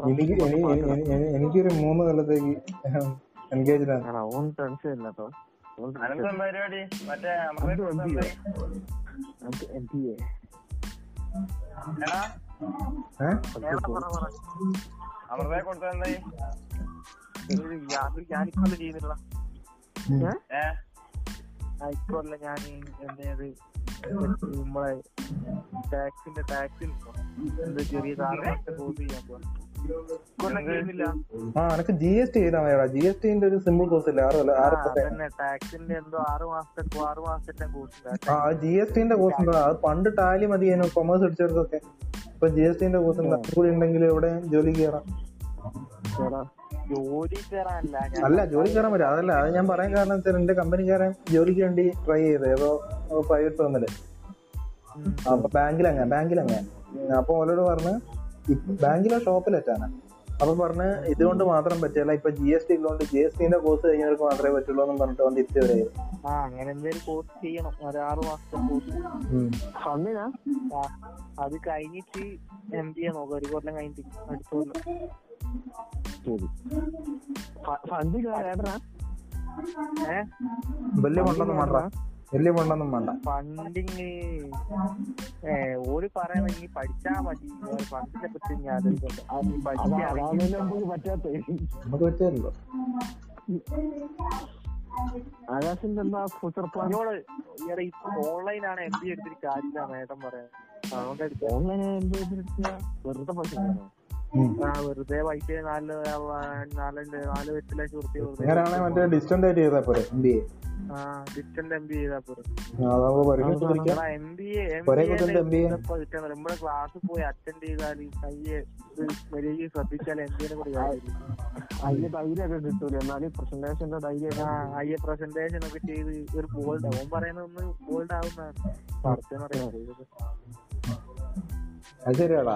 വീട്ടിൽ എനിക്കൊരു മൂന്ന് കൊല്ലത്തേക്ക് ടെൻഷനില്ലാട്ടോ. ഞാനിപ്പോ ചെയ്തിട്ടുള്ള ആയിക്കോല്ല ഞാൻ എന്തേത് നമ്മളെ ടാക്സിന്റെ ടാക്സിൽ എന്താ ചെറിയ ജി എസ് ടി ചെയ്താൽ ജി എസ് ടിന്റെ ഒരു സിമ്പിൾ കോഴ്സ് ഇല്ല ടാക്സിന്റെ എന്തോ ആറ് മാസത്തെ ആറ് മാസത്തെ കോഴ്സ് ജി എസ് ടിന്റെ കോഴ്സ് ഉണ്ടോ? അത് പണ്ട് ടാലി മതി കൊമേഴ്സ് അടിച്ചവർക്കൊക്കെ. ഇപ്പൊ ജി എസ് ടിന്റെ കോഴ്സ് ഉണ്ട്. അതുകൂടി ഉണ്ടെങ്കിൽ ഇവിടെ ജോലി കയറാം. ജോലി കയറാനല്ല അല്ല ജോലി കയറാൻ പറ്റും. അതല്ല അത് ഞാൻ പറയാൻ കാരണം വെച്ചാൽ എന്റെ കമ്പനിക്കാരൻ ജോലിക്ക് വേണ്ടി ട്രൈ ചെയ്ത് ഏതോ പ്രൈവറ്റ് തോന്നല് അപ്പൊ ബാങ്കിലങ്ങനെ ബാങ്കിലങ്ങനെ അപ്പൊ ഓരോട് പറഞ്ഞ് ബാങ്കിലോ ഷോപ്പിലെറ്റാണ്. അപ്പൊ പറഞ്ഞ് ഇതുകൊണ്ട് മാത്രം പറ്റില്ല, ഇപ്പൊ ജി എസ് ടി ഉള്ളതുകൊണ്ട് ജി എസ് ടിന്റെ കോഴ്സ് കഴിഞ്ഞവർക്ക് മാത്രമേ പറ്റുള്ളൂ എന്ന് പറഞ്ഞിട്ട് വന്ന് തിരിച്ചവരായി. അങ്ങനെ എന്തെങ്കിലും കോഴ്സ് ചെയ്യണം. ഒരാറ് മാസത്തെ കോഴ്സ് അത് കഴിഞ്ഞിട്ട് എം ബി എ നോക്കാം. ഒരു കൊല്ലം കഴിഞ്ഞിട്ട് അടുത്തോളൂ. ഫണ്ടിങ് ഓര് പറയാൻ നീ പഠിച്ചാ മതി. ഫണ്ടിനെ പറ്റി ഞാൻ പറ്റാത്തല്ലോ. ആകാശിന്റെ എന്താ ഫ്യൂച്ചർ പ്ലാൻ? ഇപ്പൊ ഓൺലൈനാണ് എം ബി എടുത്തിട്ട് കാര്യമില്ല. മേഡം പറയാൻ ഓൺലൈൻ വെറുതെ പഠിച്ചാണോ? വെറുതെ വൈറ്റ് നാല് നാലുണ്ട് നാല് വെച്ച് ലക്ഷം വെറുതെ ഡിസ്റ്റന്റ് ആയിട്ട് ചെയ്താ പോരെ എം ബി എ. ആ ഡിസ്റ്റന്റ് എം ബി ചെയ്താ പോരെ. എം ബി എം നമ്മുടെ ക്ലാസ് പോയി അറ്റൻഡ് ചെയ്താൽ കയ്യെ വലിയ ശ്രദ്ധിച്ചാൽ എം ബിയെ കൂടി അതിന്റെ ധൈര്യമൊക്കെ കിട്ടൂല. എന്നാലും പ്രസന്റേഷന്റെ ധൈര്യം അയ്യ പ്രസന്റേഷൻ ഒക്കെ ചെയ്ത് ഒരു ബോൾഡ് ആവും പറയുന്നത് ഒന്ന് ബോൾഡ് ആവുന്നതാണ് അത് ശരിയാടാ.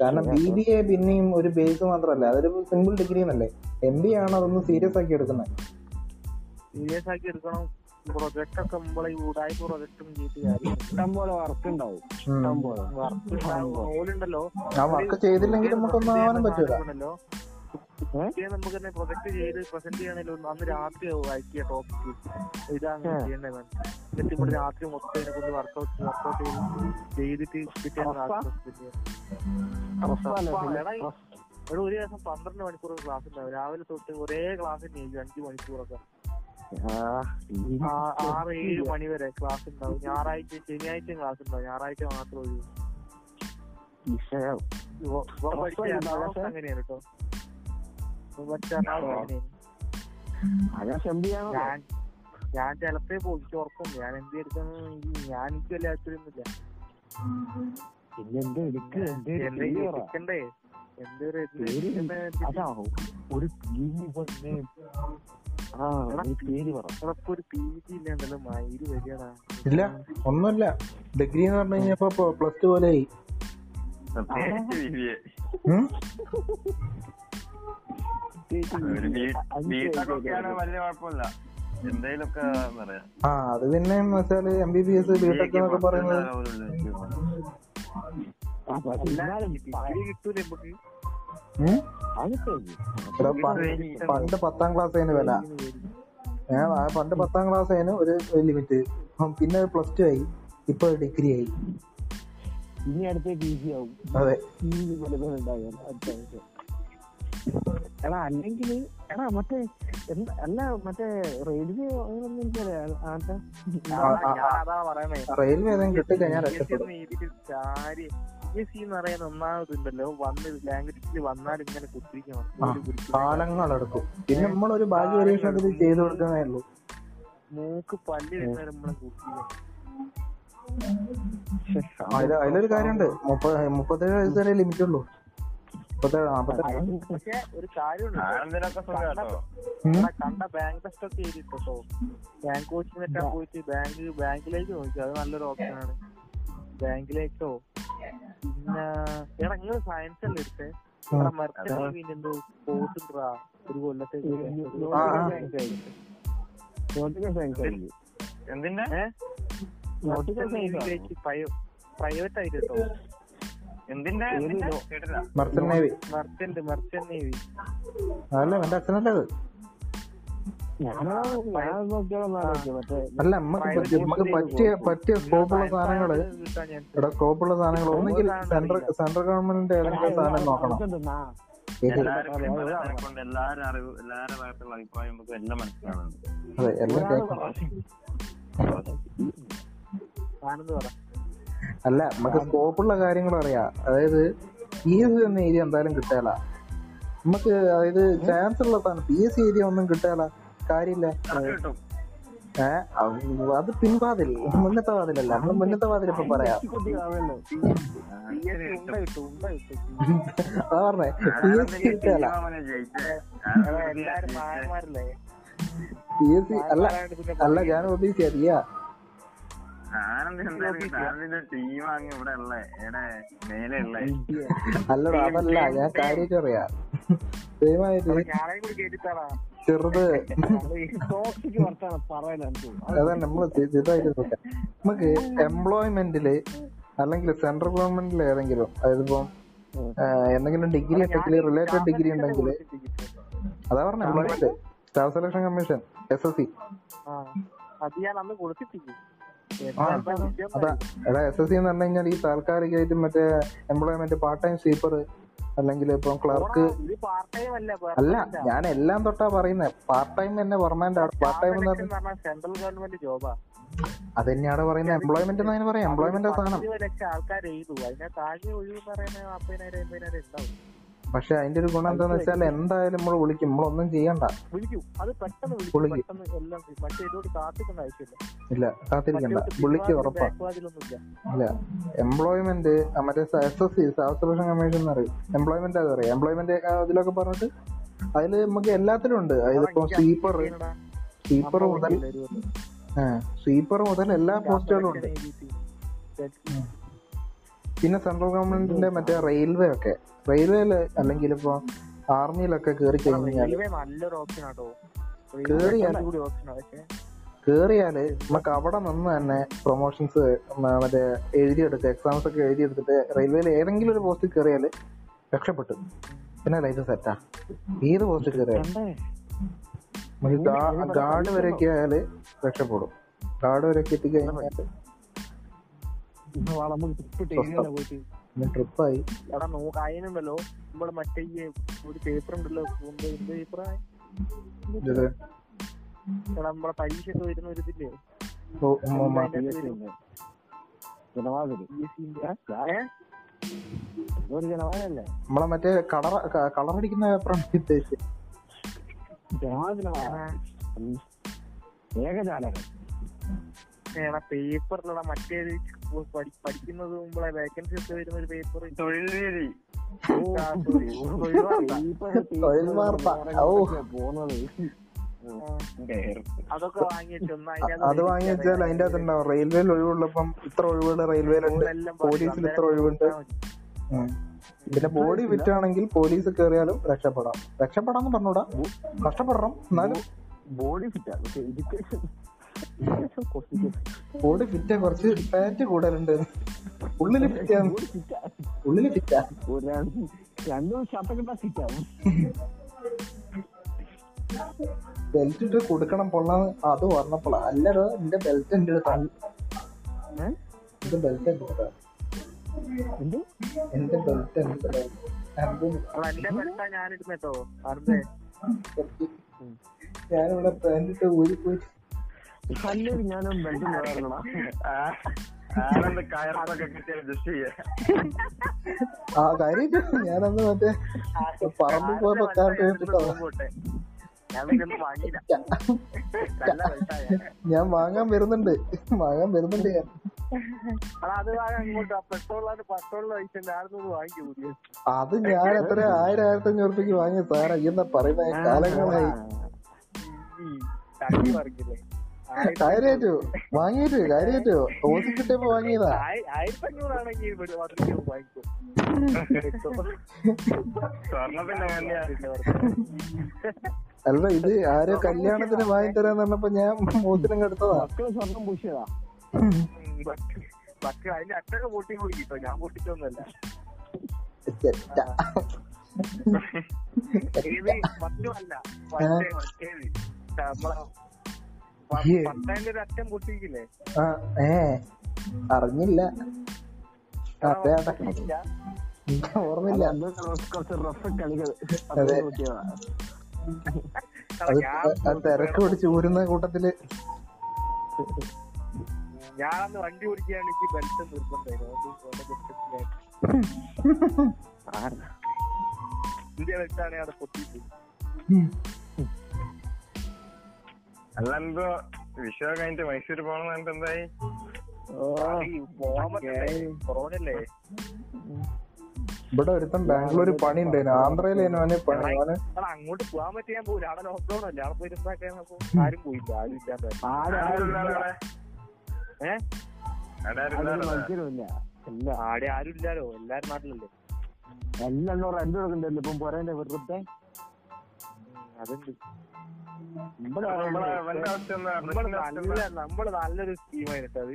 കാരണം ബി ബി എ പിന്നെയും ഒരു ബേസ് മാത്രല്ല, അതൊരു സിമ്പിൾ ഡിഗ്രി എന്നല്ലേ. എം ബി ആണ് അതൊന്ന് സീരിയസ് ആക്കി എടുക്കുന്നത്. സീരിയസ് ആക്കി എടുക്കണം. പ്രൊജക്ട് ഒക്കെ നമ്മളെ ഊടായി പ്രൊജക്ടും ചെയ്ത് ഇഷ്ടം പോലെ വർക്ക് ഉണ്ടാവും. ഇഷ്ടം പോലെ വർക്ക് ഉണ്ടാവുമല്ലോ. ആ വർക്ക് ചെയ്തില്ലെങ്കിൽ നമുക്കൊന്നും ആവാനും പറ്റില്ലല്ലോ. നമുക്ക് തന്നെ പ്രൊജക്ട് ചെയ്ത് പ്രസന്റ് ചെയ്യണമെങ്കിലും അന്ന് രാത്രി അയക്കിയ ടോപ്പിക്ക് ഇതാണ് ചെയ്യേണ്ടത്. എന്നിട്ട് ഇവിടെ രാത്രി മൊത്തം ഇതിനെക്കുറിച്ച് വർക്ക്ഔട്ട് വർക്ക്ഔട്ട് ചെയ്ത് ചെയ്തിട്ട് ഇവിടെ ഒരു ദിവസം പന്ത്രണ്ട് മണിക്കൂർ ക്ലാസ് ഉണ്ടാവും. രാവിലെ തൊട്ട് ഒരേ ക്ലാസ് ചെയ്യും അഞ്ചു മണിക്കൂറൊക്കെ ആറ് ഏഴ് മണി വരെ ക്ലാസ് ഉണ്ടാവും. ഞായറാഴ്ച ശനിയാഴ്ചയും ക്ലാസ് ഉണ്ടാവും. ഞായറാഴ്ച മാത്രം ഒഴിവ്. അങ്ങനെയാണ് കേട്ടോ. ഞാൻ ചിലപ്പോ പോയി ചോർക്കും. ഞാൻ എന്ത് എടുക്കുന്ന ഞാൻ എനിക്ക് വലിയ ആശ്ചര്യമൊന്നുമില്ല. ഇല്ല ഒന്നുമില്ല. ഡിഗ്രി എന്ന് പറഞ്ഞു കഴിഞ്ഞപ്പോ പ്ലസ് ടു പോലെ ആ അത് പിന്നെ വെച്ചാല് M B B S B Tech എന്നൊക്കെ പറയുന്നത് പണ്ട് പത്താം ക്ലാസ് ആയിരുന്നു വില. പണ്ട് പത്താം ക്ലാസ് ആയിരുന്നു ഒരു ലിമിറ്റ്. പിന്നെ പ്ലസ് ടു ആയി, ഇപ്പൊ ഡിഗ്രി ആയി, ഇനി അടുത്ത പി ജി ആവും. അതെ എടാ അല്ലെങ്കിൽ എടാ മറ്റേ അല്ല മറ്റേ റെയിൽവേ അങ്ങനൊന്നും എനിക്കറിയാം. പി എസ് സി എന്ന് പറയുന്ന ഒന്നാമതുണ്ടല്ലോ വന്ന് ലാംഗ്വേജിൽ വന്നാൽ ഇങ്ങനെ കുത്തിരിക്കണം. പിന്നെ നമ്മളൊരു ഭാഗ്യ പരീക്ഷണത്തിൽ ചെയ്തു കൊടുക്കുന്നേ ഉള്ളൂ. മൂക്ക് പല്ല് വരുന്നവരെ നമ്മളെ കുത്തിരിക്കണം. അതിലൊരു കാര്യമുണ്ട്, മുപ്പത്തേഴ് വയസ്സ് വരെ ലിമിറ്റ് ഉള്ളൂ. പക്ഷെ ഒരു കാര്യമുണ്ട്, കണ്ട ബാങ്ക് ടെസ്റ്റ് ഒക്കെ എഴുതിട്ടോ. ബാങ്ക് കോച്ചിങ് നെറ്റാ പോയിട്ട് ബാങ്ക് ബാങ്കിലേക്ക് നോക്കി. അത് നല്ലൊരു ഓപ്ഷനാണ് ബാങ്കിലേക്കോ. പിന്നെ എടാ നിങ്ങള് സയൻസ് അല്ലേ എടുത്തേ? മരത്തിൽ പിന്നെന്തോ കോഴ്സ് ഇട്ടാ ഒരു കൊല്ലത്തേക്ക് പ്രൈവറ്റ് ആയിട്ട് കേട്ടോ. അല്ല നമ്മക്ക് പറ്റിയ പറ്റിയ സ്കോപ്പുള്ള സാധനങ്ങള് ഇവിടെ സ്കോപ്പുള്ള സാധനങ്ങൾ ഒന്നെങ്കിൽ സെൻട്രൽ സെൻട്രൽ ഗവൺമെന്റിന്റെ ഏതെങ്കിലും സാധനം നോക്കണം. അതെ എല്ലാം കേൾക്കണം. അല്ല നമുക്ക് സ്കോപ്പുള്ള കാര്യങ്ങൾ അറിയാം. അതായത് പി എസ് സി എന്ന ഏരിയ എന്തായാലും കിട്ടാല നമുക്ക്. അതായത് ചാൻസ് ഉള്ളതാണ്. പി എസ് സി ഏരിയ ഒന്നും കിട്ടാല കാര്യമില്ല. ഏഹ് അത് പിൻവാതിൽ, മുന്നത്തെ വാതിലല്ല. നമ്മള് മുന്നത്തെ വാതിൽ ഇപ്പൊ പറയാം. അതാ പറഞ്ഞേ പി എസ് സി കിട്ടാല പി എസ് സി അല്ല അല്ല ഞാൻ ഒബിസി അറിയാ. അല്ലടാ അതല്ല ഞാൻ കാര്യമായിട്ട് അറിയാം. ചെറുത് അതാണ് നമ്മള് ചെറുതായിട്ട് നോക്കാം. നമുക്ക് എംപ്ലോയ്മെന്റില് അല്ലെങ്കിൽ സെൻട്രൽ ഗവൺമെന്റിൽ ഏതെങ്കിലും അതായത് ഇപ്പം എന്തെങ്കിലും ഡിഗ്രി ഉണ്ടെങ്കിൽ റിലേറ്റഡ് ഡിഗ്രി ഉണ്ടെങ്കിൽ അതാ പറഞ്ഞ employment staff selection commission S S C അത് ഞാൻ അന്ന് കൊടുത്തിട്ടില്ലേ. എടാ എസ് എസ് സി എന്ന് പറഞ്ഞു കഴിഞ്ഞാൽ ഈ താൽക്കാലികമായിട്ട് മറ്റേ എംപ്ലോയ്മെന്റ് പാർട്ട് ടൈം സ്വീപ്പർ അല്ലെങ്കിൽ ഇപ്പം ക്ലർക്ക്. അല്ല ഞാൻ എല്ലാം തൊട്ടാ പറയുന്നത്. പാർട്ട് ടൈം തന്നെ പെർമനന്റ് ആണ്. പാർട്ട് ടൈം എന്ന് പറഞ്ഞാൽ സെൻട്രൽ ഗവൺമെന്റ് ജോബാ. അത് തന്നെയാണ് പറയുന്നത് എംപ്ലോയ്മെന്റ് എന്ന് അതിന് പറയാം. എംപ്ലോയ്മെന്റ് സാധനം ആ പക്ഷെ അതിന്റെ ഒരു ഗുണം എന്താന്ന് വെച്ചാൽ എന്തായാലും നമ്മൾ വിളിക്കും, നമ്മളൊന്നും ചെയ്യണ്ട, വിളിക്കും. അത് പെട്ടെന്ന് വിളിക്കും, ഇല്ല കാത്തിരിക്കണ്ട, വിളിക്കും ഉറപ്പാ. ഇല്ല എംപ്ലോയ്മെന്റ് മറ്റേ S S C south solution commission എന്നറിയും, എംപ്ലോയ്മെന്റ് അതറിയാം. എംപ്ലോയ്മെന്റ് അതിലൊക്കെ പറഞ്ഞിട്ട് അതില് നമുക്ക് എല്ലാത്തിലും ഉണ്ട്. അതിപ്പോ സ്വീപ്പർ സ്വീപ്പർ മുതൽ സ്വീപ്പർ മുതൽ എല്ലാ പോസ്റ്റുകളും ഉണ്ട്. പിന്നെ സെൻട്രൽ ഗവൺമെന്റിന്റെ മറ്റേ റെയിൽവേ ഒക്കെ, റെയിൽവേയില് അല്ലെങ്കിൽ ഇപ്പൊ ആർമിയിലൊക്കെ കേറി കഴിഞ്ഞാൽ കേറിയാല് നമുക്ക് അവിടെ നിന്ന് തന്നെ പ്രൊമോഷൻസ് മറ്റേ എഴുതിയെടുത്ത് എക്സാംസ് ഒക്കെ എഴുതിയെടുത്തിട്ട് റെയിൽവേയിൽ ഏതെങ്കിലും ഒരു പോസ്റ്റ് കയറിയാല് രക്ഷപ്പെട്ടു, പിന്നെ ലൈഫ് സെറ്റാ. ഏത് പോസ്റ്റ് കയറിയാലും നമുക്ക് ഗാർഡ് വരെയൊക്കെ ആയാല് രക്ഷപ്പെടും. ഗാർഡ് വരെയൊക്കെ എത്തിക്കഴിഞ്ഞാല് ട്രിപ്പായി. അതിനുണ്ടല്ലോ നമ്മള് മറ്റേ ഒരു പേപ്പർ ഉണ്ടല്ലോ, നമ്മളെ പരീക്ഷ ഒക്കെ വരുന്ന ഒരു ഇതില്ലേ, നമ്മളെ മറ്റേ കളർ കളറടിക്കുന്ന പേപ്പറാണ് ഉദ്ദേശിച്ചത്. ഏകജാലകം പേപ്പറിലുള്ള മറ്റേ പഠിക്കുന്നത് മുമ്പേ വേക്കൻസി ഒക്കെ വരുന്ന ഒരു പേപ്പർ തൊഴിൽവേദി അതൊക്കെ വാങ്ങിച്ചു. അത് വാങ്ങി വെച്ചാൽ അതിന്റെ അകത്തുണ്ടാവും റെയിൽവേയിൽ ഒഴിവുള്ളപ്പം ഇത്ര ഒഴിവുണ്ട്, റെയിൽവേയിലുണ്ട്, പോലീസിൽ ഇത്ര ഒഴിവുണ്ട്. പിന്നെ ബോഡി ഫിറ്റ് ആണെങ്കിൽ പോലീസ് കയറിയാലും രക്ഷപ്പെടാം. രക്ഷപ്പെടാന്ന് പറഞ്ഞൂടാ, കഷ്ടപ്പെടണം, എന്നാലും ബോഡി ഫിറ്റ് ആണ്. ബോഡി ഫിറ്റാ, കുറച്ച് ഫാറ്റ് കൂടുതലുണ്ട്, ഉള്ളില് ഫിറ്റാണ്, ഉള്ളില് ഫിറ്റാ. ബെൽറ്റ് ഇട്ട് കൊടുക്കണം പൊള്ളാന്ന് അത് പറഞ്ഞപ്പോളാ. അല്ലടോ എന്റെ ബെൽറ്റ് എന്റെ അടുത്താണ്, എന്റെ ബെൽറ്റ് എന്റെ അടുത്താണ്, എന്റെ ബെൽറ്റ് എന്റെ അടുത്താണ്. ഞാനിവിടെ പാൻറ്റിട്ട് ഊരി പോയി ഞാനന്ന് മറ്റേ പറമ്പ് പോയപ്പോ ഞാൻ വാങ്ങാൻ വരുന്നുണ്ട് വാങ്ങാൻ വരുന്നുണ്ട് ഞാൻ അത് ഞാൻ എത്ര ആയിരം ആയിരത്തി അഞ്ഞൂറ് രൂപയ്ക്ക് വാങ്ങിയ സാറാ എന്നാ പറയുന്ന കാലങ്ങളായി. കാര്യമായിട്ട് വാങ്ങിയിട്ട് കാര്യമായിട്ട് ഓസി കിട്ടിയപ്പോ വാങ്ങിയതാ. ആയിരത്തി അഞ്ഞൂറാണെങ്കിൽ അല്ല ഇത് ആരോ കല്യാണത്തിന് വാങ്ങി തരാന്ന് പറഞ്ഞപ്പോ ഞാൻ മോതിരം കെടുത്തതാ. സ്വർണം പൂശിയതാ അതിന്റെ അട്ടൊക്കെ പൊട്ടി പോയിട്ടോ, ഞാൻ പൊട്ടിച്ചൊന്നുമല്ല. അറിഞ്ഞില്ല ഓർമ്മയില്ല. അത് തിരക്ക് പിടിച്ച് ഊരുന്ന കൂട്ടത്തില് ഞാനന്ന് വണ്ടി ഓടിക്കുകയാണെങ്കിൽ ബെൽറ്റ് നിർബന്ധമായിരുന്നു, പൊട്ടിട്ട് അല്ലെന്തോ വിഷയം കഴിഞ്ഞിട്ട് മൈസൂർ പോകണം എന്നിട്ട് എന്തായി കൊറോണല്ലേ. ഇവിടെ ഒരുത്തൻ ബാംഗ്ലൂർ പണി ഉണ്ടായിരുന്നു, ആന്ധ്രയിലെ അങ്ങോട്ട് പോകാൻ പറ്റിയാൻ പോലും അവിടെ ലോക്ക്ഡൌൺ അല്ലേ, അവിടെ പോയിരുന്നപ്പോ ആരും പോയില്ല. ആരും ആടെ ആരും ഇല്ലാലോ, എല്ലാരും നാട്ടിലല്ലേ, എല്ലാം റെന്റ് കൊടുക്കണ്ടല്ലോ ഇപ്പം പോരാൻ്റെ വെറുതെ. അതുണ്ട് നമ്മള് നല്ലൊരു സ്കീമായിട്ട് അത്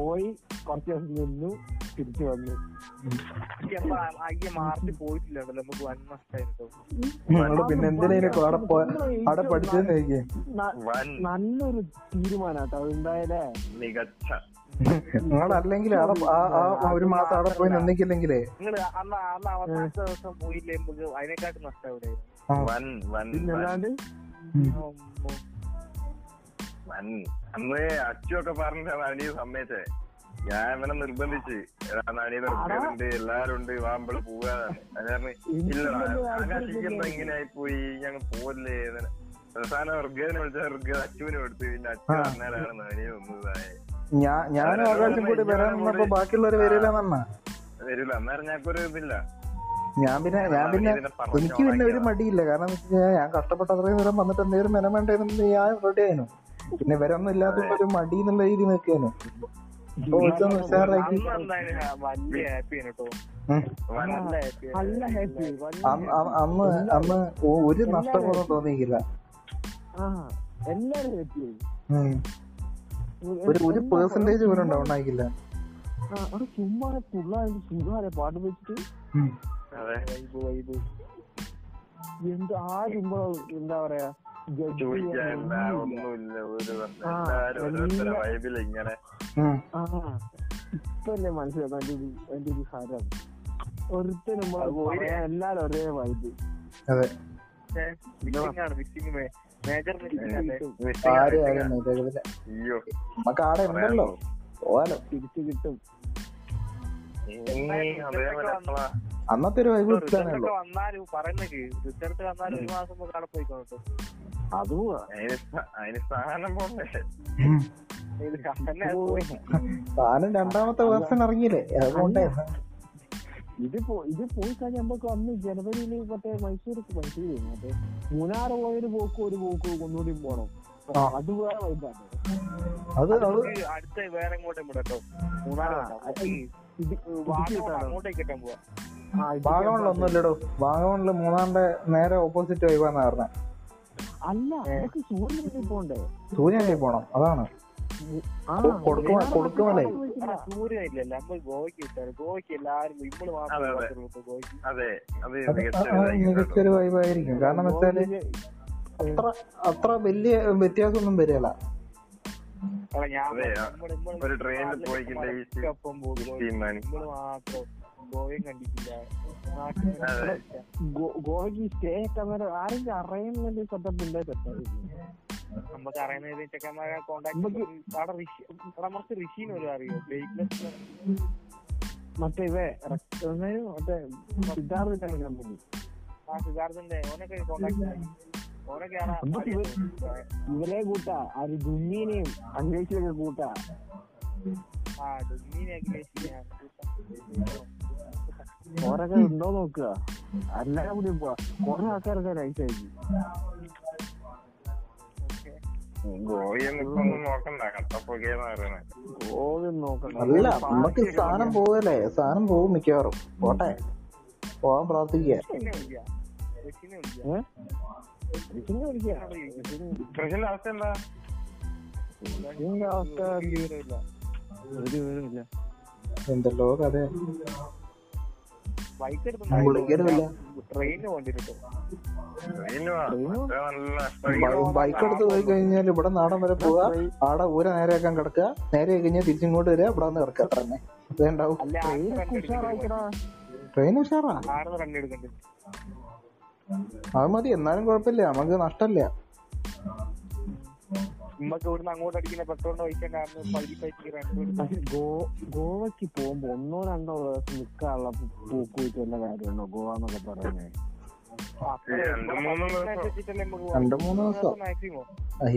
പോയി കുറച്ച് ദിവസം നിന്നു തിരിച്ചു വന്നു. അയ്യ മാർച്ച് പോയിട്ടില്ലല്ലോ, നമുക്ക് വൻ നഷ്ടമായിരുന്നു. നല്ലൊരു തീരുമാനാട്ടോ അതുണ്ടായാലേ മികച്ച. നിങ്ങളല്ലെങ്കിൽ ഒരു മാസം അവിടെ പോയി നിന്നിക്കില്ലെങ്കിലേ നിങ്ങള് അന്ന് അന്ന് അവസാനത്തെ ദിവസം പോയില്ലേ, അതിനെക്കാട്ടും നഷ്ടം ഇവിടെ അല്ലാണ്ട്. അന്ന് അച്ഛനൊക്കെ പറഞ്ഞ സമയത്തെ ഞാൻ ഇവനെ നിർബന്ധിച്ച് നാടിയുണ്ട് എല്ലാരും ഉണ്ട് വാമ്പള് പോവാതാണ്. ഇല്ലടാ ആകാശിക്കുന്ന ഇങ്ങനെയായി പോയി ഞങ്ങൾ പോവല്ലേ. അവസാനം ഋഗ്വേദനെ വിളിച്ചാൽ ഋഗ്വേദ അച്ഛനെ എടുത്ത് പിന്നെ അച്ഛൻ അന്നേരമാണ് നാടിയെ ഒന്നതായത്. വരില്ല അന്നേരം ഞങ്ങൾക്കൊരു ഇതില്ല. ഞാൻ പിന്നെ ഞാൻ പിന്നെ എനിക്ക് പിന്നെ ഒരു മടിയില്ല. കാരണം ഞാൻ കഷ്ടപ്പെട്ട അത്രയും നേരം വന്നിട്ട് എന്തെങ്കിലും മെന വേണ്ടതെന്ന് ഞാൻ റെഡി ആയിരുന്നു. പിന്നെ വരൊന്നും ഇല്ലാത്ത ഒരു മടി എന്നുള്ള രീതി നിൽക്കാനും അന്ന് അന്ന് ഒരു നഷ്ടബോധം തോന്നിയില്ല. ഒരു ഒരു പെർസെന്റേജ് പോലും ഉണ്ടാവണായില്ല. ചുമ്മാ സുഖാരെ പാട്ട് വെച്ചിട്ട് എന്ത് ആരുമ്പോ എന്താ പറയാ ഇപ്പല്ലേ മനസ്സിലാക്കാം. എന്റെ ഒരു ഹരം ഒരുത്തനും എല്ലാരും ഒരേ വൈബ്. നമുക്ക് ആടെ ഉണ്ടല്ലോ തിരിച്ചു കിട്ടും. അന്നത്തെ ഒരു വൈബ് സാധനം രണ്ടാമത്തെ വേർഷൻ ഇറങ്ങിയില്ലേ. അതുകൊണ്ട് ഇത് ഇത് പോയി കഴിഞ്ഞാൽ നമുക്ക് അന്ന് ജനുവരിയില് മറ്റേ മൈസൂർക്ക് മൈസൂര് മറ്റേ മൂന്നാറ് പോയൊരു പോക്കും ഒരു പോക്കും ഒന്നുകൂടി പോണം. അത് വേറെ വൈബാണ്. അത് അടുത്ത വേറെ എങ്ങോട്ടും കൂടെട്ടോ വാഗമണിലൊന്നുമില്ലടോ. വാഗമണില് മൂന്നാറിന്റെ നേരെ ഓപ്പോസിറ്റ് വൈബാന്ന് പറഞ്ഞ. അല്ല സൂര്യനിൽ പോണ്ടേ? സൂര്യനിൽ പോണം. അതാണ് കൊടുക്കുമല്ലേ സൂര്യ ഇല്ലല്ലോ. നമ്മൾ ഗോവയ്ക്ക് ഇട്ടാണ്. ഗോവയ്ക്ക് എല്ലാരും ഇമ്മള് മാത്രം മികച്ചൊരു വൈബായിരിക്കും. കാരണം വെച്ചാല് അത്ര അത്ര വലിയ വ്യത്യാസമൊന്നും വരികയല്ല. ഒരു ട്രെയിനിൽ പോയിക്കില്ല ഗോവയും കണ്ടിട്ടില്ല. ഗോവയ്ക്ക് സ്റ്റേ ആക്കാൻ ആരെങ്കിലും അറിയുന്ന സെറ്റപ്പ് ഉണ്ടായി സെറ്റായിരുന്നു. നമുക്ക് അറിയുന്ന ചെക്കന്മാരെ കോണ്ടാക്ട് അവിടെ ഋഷി നമുക്ക് ഋഷിന്ന് പോലും അറിയോ വെയിറ്റ്ലെസ് മറ്റേ ഇവേ മറ്റേ സിദ്ധാർത്ഥിന്റെ കമ്പനി. ആ സിദ്ധാർത്ഥിന്റെ ഓനൊക്കെ കോണ്ടാക്ട് ഇവരെ കൂട്ടാ അത് ദുന്നീനെയും അന്വേഷിച്ചൊക്കെ കൂട്ടാ. ഓരൊക്കെ ഉണ്ടോ നോക്കുക. എല്ലാരും കൂടി പോവാ. കൊറേ ആൾക്കാരൊക്കെ നൈസായിരിക്കും. അല്ല നമ്മക്ക് സാധനം പോവല്ലേ. സാധനം പോവും മിക്കവാറും. പോട്ടെ പോവാൻ പ്രാർത്ഥിക്കുക. അവസ്ഥ എന്താ? അവസ്ഥ എന്തല്ലോ കഥ. ബൈക്ക് എടുത്ത് പോയി കഴിഞ്ഞാൽ ഇവിടെ നാടൻ വരെ പോവുക. ആടെ ഊര നേരെയാക്കാൻ കിടക്കുക. നേരെ കഴിഞ്ഞാൽ തിരിച്ചിങ്ങോട്ട് വരിക. ഇവിടെ നിന്ന് കിടക്കുക. അത്ര തന്നെ ഇതുണ്ടാവും. ട്രെയിൻ ഉഷാറാ. അത് മതി. എന്നാലും കുഴപ്പമില്ല. നമുക്ക് നഷ്ടമില്ല. ഗോവക്ക് പോകുമ്പോ ഒന്നോ രണ്ടോ ദിവസം നിക്കാനുള്ള പൂക്കുവെച്ച് വല്ല കാര്യമുണ്ടോ ഗോവ എന്നൊക്കെ പറയുന്നത്? രണ്ടു മൂന്ന് ദിവസം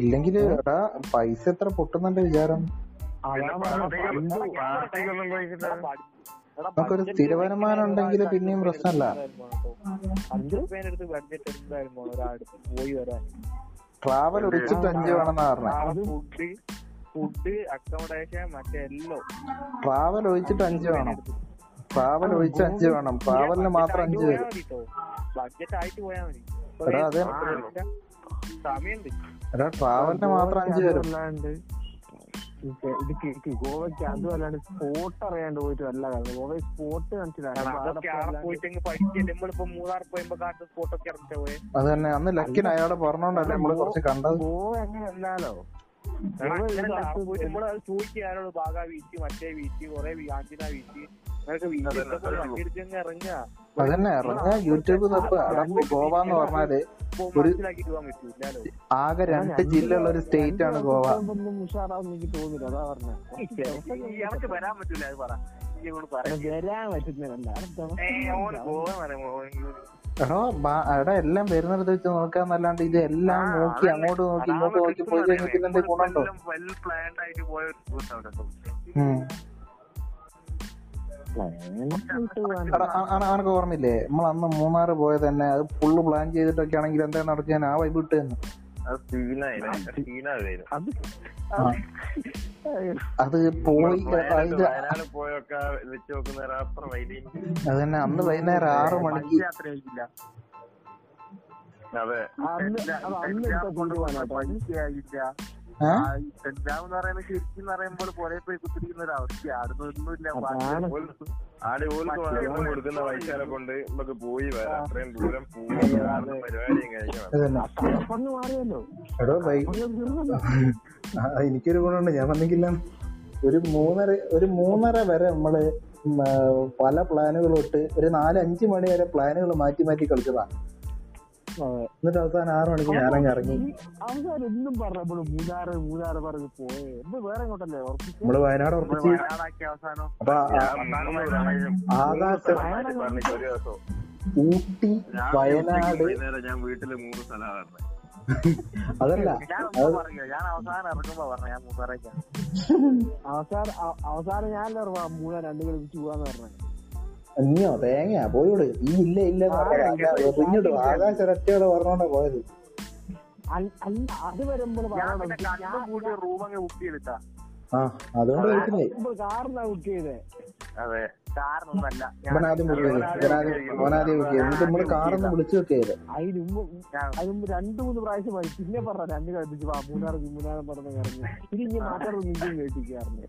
ഇല്ലെങ്കിൽ എടാ പൈസ എത്ര പൊട്ടുന്നുണ്ട് വിചാരം. നമുക്കൊരു സ്ഥിര വരുമാനം ഉണ്ടെങ്കിൽ പിന്നെയും പ്രശ്നമല്ല. ട്രാവൽ ഒഴിച്ചിട്ട് അഞ്ചു വേണമെന്നാ പറഞ്ഞത്. ഫുഡ് അക്കോമഡേഷൻ മറ്റെല്ലോ ട്രാവൽ ഒഴിച്ചിട്ട് അഞ്ചു വേണം. ട്രാവൽ ഒഴിച്ച് അഞ്ചു വേണം. ട്രാവലിന് മാത്രം അഞ്ചു വരും. എടാ ട്രാവലിന് മാത്രം അഞ്ചു വരും. ഇത് കേക്ക് ഗോവയ്ക്ക് അതും അല്ലാണ്ട് സ്പോട്ട് അറിയാണ്ട് പോയിട്ട് വല്ല കാരണം ഗോവ സ്പോട്ട് മനസ്സിലാക്കി അയാളെ പറഞ്ഞോണ്ടല്ലേ നമ്മള് കുറച്ച് കണ്ടത്. ഗോവ അങ്ങനെ അല്ലാലോ. നമ്മള് ചോദിക്കുക ആരോട് ബാഗാ വീശി മറ്റേ വീശി കൊറേ ആഞ്ചിന വീശി അതന്നെ ഇറങ്ങാ യൂട്യൂബ് നോക്കുക. ഗോവ എന്ന് പറഞ്ഞാല് ഒരു ആകെ രണ്ട് ജില്ല ഉള്ള ഒരു സ്റ്റേറ്റ് ആണ് ഗോവ. എനിക്ക് തോന്നില്ല അതാ പറഞ്ഞത്. എടോ അവിടെ എല്ലാം വരുന്നിടത്ത് വെച്ച് നോക്കാന്നല്ലാണ്ട് ഇത് എല്ലാം നോക്കി അങ്ങോട്ട് നോക്കി ഇങ്ങോട്ട് നോക്കി പോയി കഴിഞ്ഞിട്ട് എന്തേ ഗുണമുണ്ടോ? അനക്ക് ഓർമ്മയില്ലേ നമ്മൾ അന്ന് മൂന്നാറ് പോയത് തന്നെ? അത് ഫുള്ള് പ്ലാൻ ചെയ്തിട്ടൊക്കെ ആണെങ്കിൽ എന്താ നടക്കുക? ഞാൻ ആ വൈബ് ഇട്ട് തന്നെ അത് പോയി. അത് തന്നെ അന്ന് വൈകുന്നേരം ആറ് മണിക്ക് കൊണ്ട് നമുക്ക് പോയി വരാം. അത്രയും ദൂരം പോയി പരിപാടിയും കഴിഞ്ഞു. എനിക്കൊരു ഗുണമുണ്ട്, ഞാൻ വന്നിട്ടില്ല. ഒരു മൂന്നര ഒരു മൂന്നര വരെ നമ്മള് പല പ്ലാനുകളോട്ട് ഒരു നാലഞ്ച് മണി വരെ പ്ലാനുകൾ മാറ്റി മാറ്റി കളിച്ചതാണ്. എന്നിട്ട് അവസാനം ആറു മണിക്ക് ഞാനങ്ങ് ഇറങ്ങി. അവസാനം എന്നും പറഞ്ഞപ്പോഴും മൂന്നാറ് മൂന്നാറ് പറഞ്ഞ് പോയേ വേറെ എങ്ങോട്ടല്ലേ നമ്മള് വയനാട് ഉറപ്പിച്ച്. അപ്പൊ ആകാശം ഊട്ടി വയനാട് ഞാൻ വീട്ടില് മൂന്ന് സ്ഥലമാണ്. അതല്ല ഞാൻ അവസാനം ഇറങ്ങുമ്പോ പറഞ്ഞ മൂന്നാറേക്കാണ് അവസാനം അവസാനം ഞാനല്ലേ പറഞ്ഞ മൂന്നാ രണ്ട് കളിപ്പിച്ച് പോവാന്ന് പറഞ്ഞത്. നീയോ തേങ്ങയാ പോയോട് ഈ ഇല്ല ഇല്ല കുഞ്ഞിടും ആകാശ ഒരറ്റയോടെ പറഞ്ഞോണ്ടാ പോയത്. അത് വരുമ്പോൾ ആ അതുകൊണ്ട് കേട്ടില്ലേ നമ്മള് കാറൊന്ന് വിളിച്ചു വെക്കരുത്. അതിന് രണ്ടു മൂന്ന് പ്രാവശ്യം പോയി പിന്നെ പറഞ്ഞ രണ്ട് കളിപ്പിച്ചു മൂന്നാറ് മൂന്നാറ് പറഞ്ഞ ഇനി മാത്രം കേട്ടിക്കാറുണ്ട്.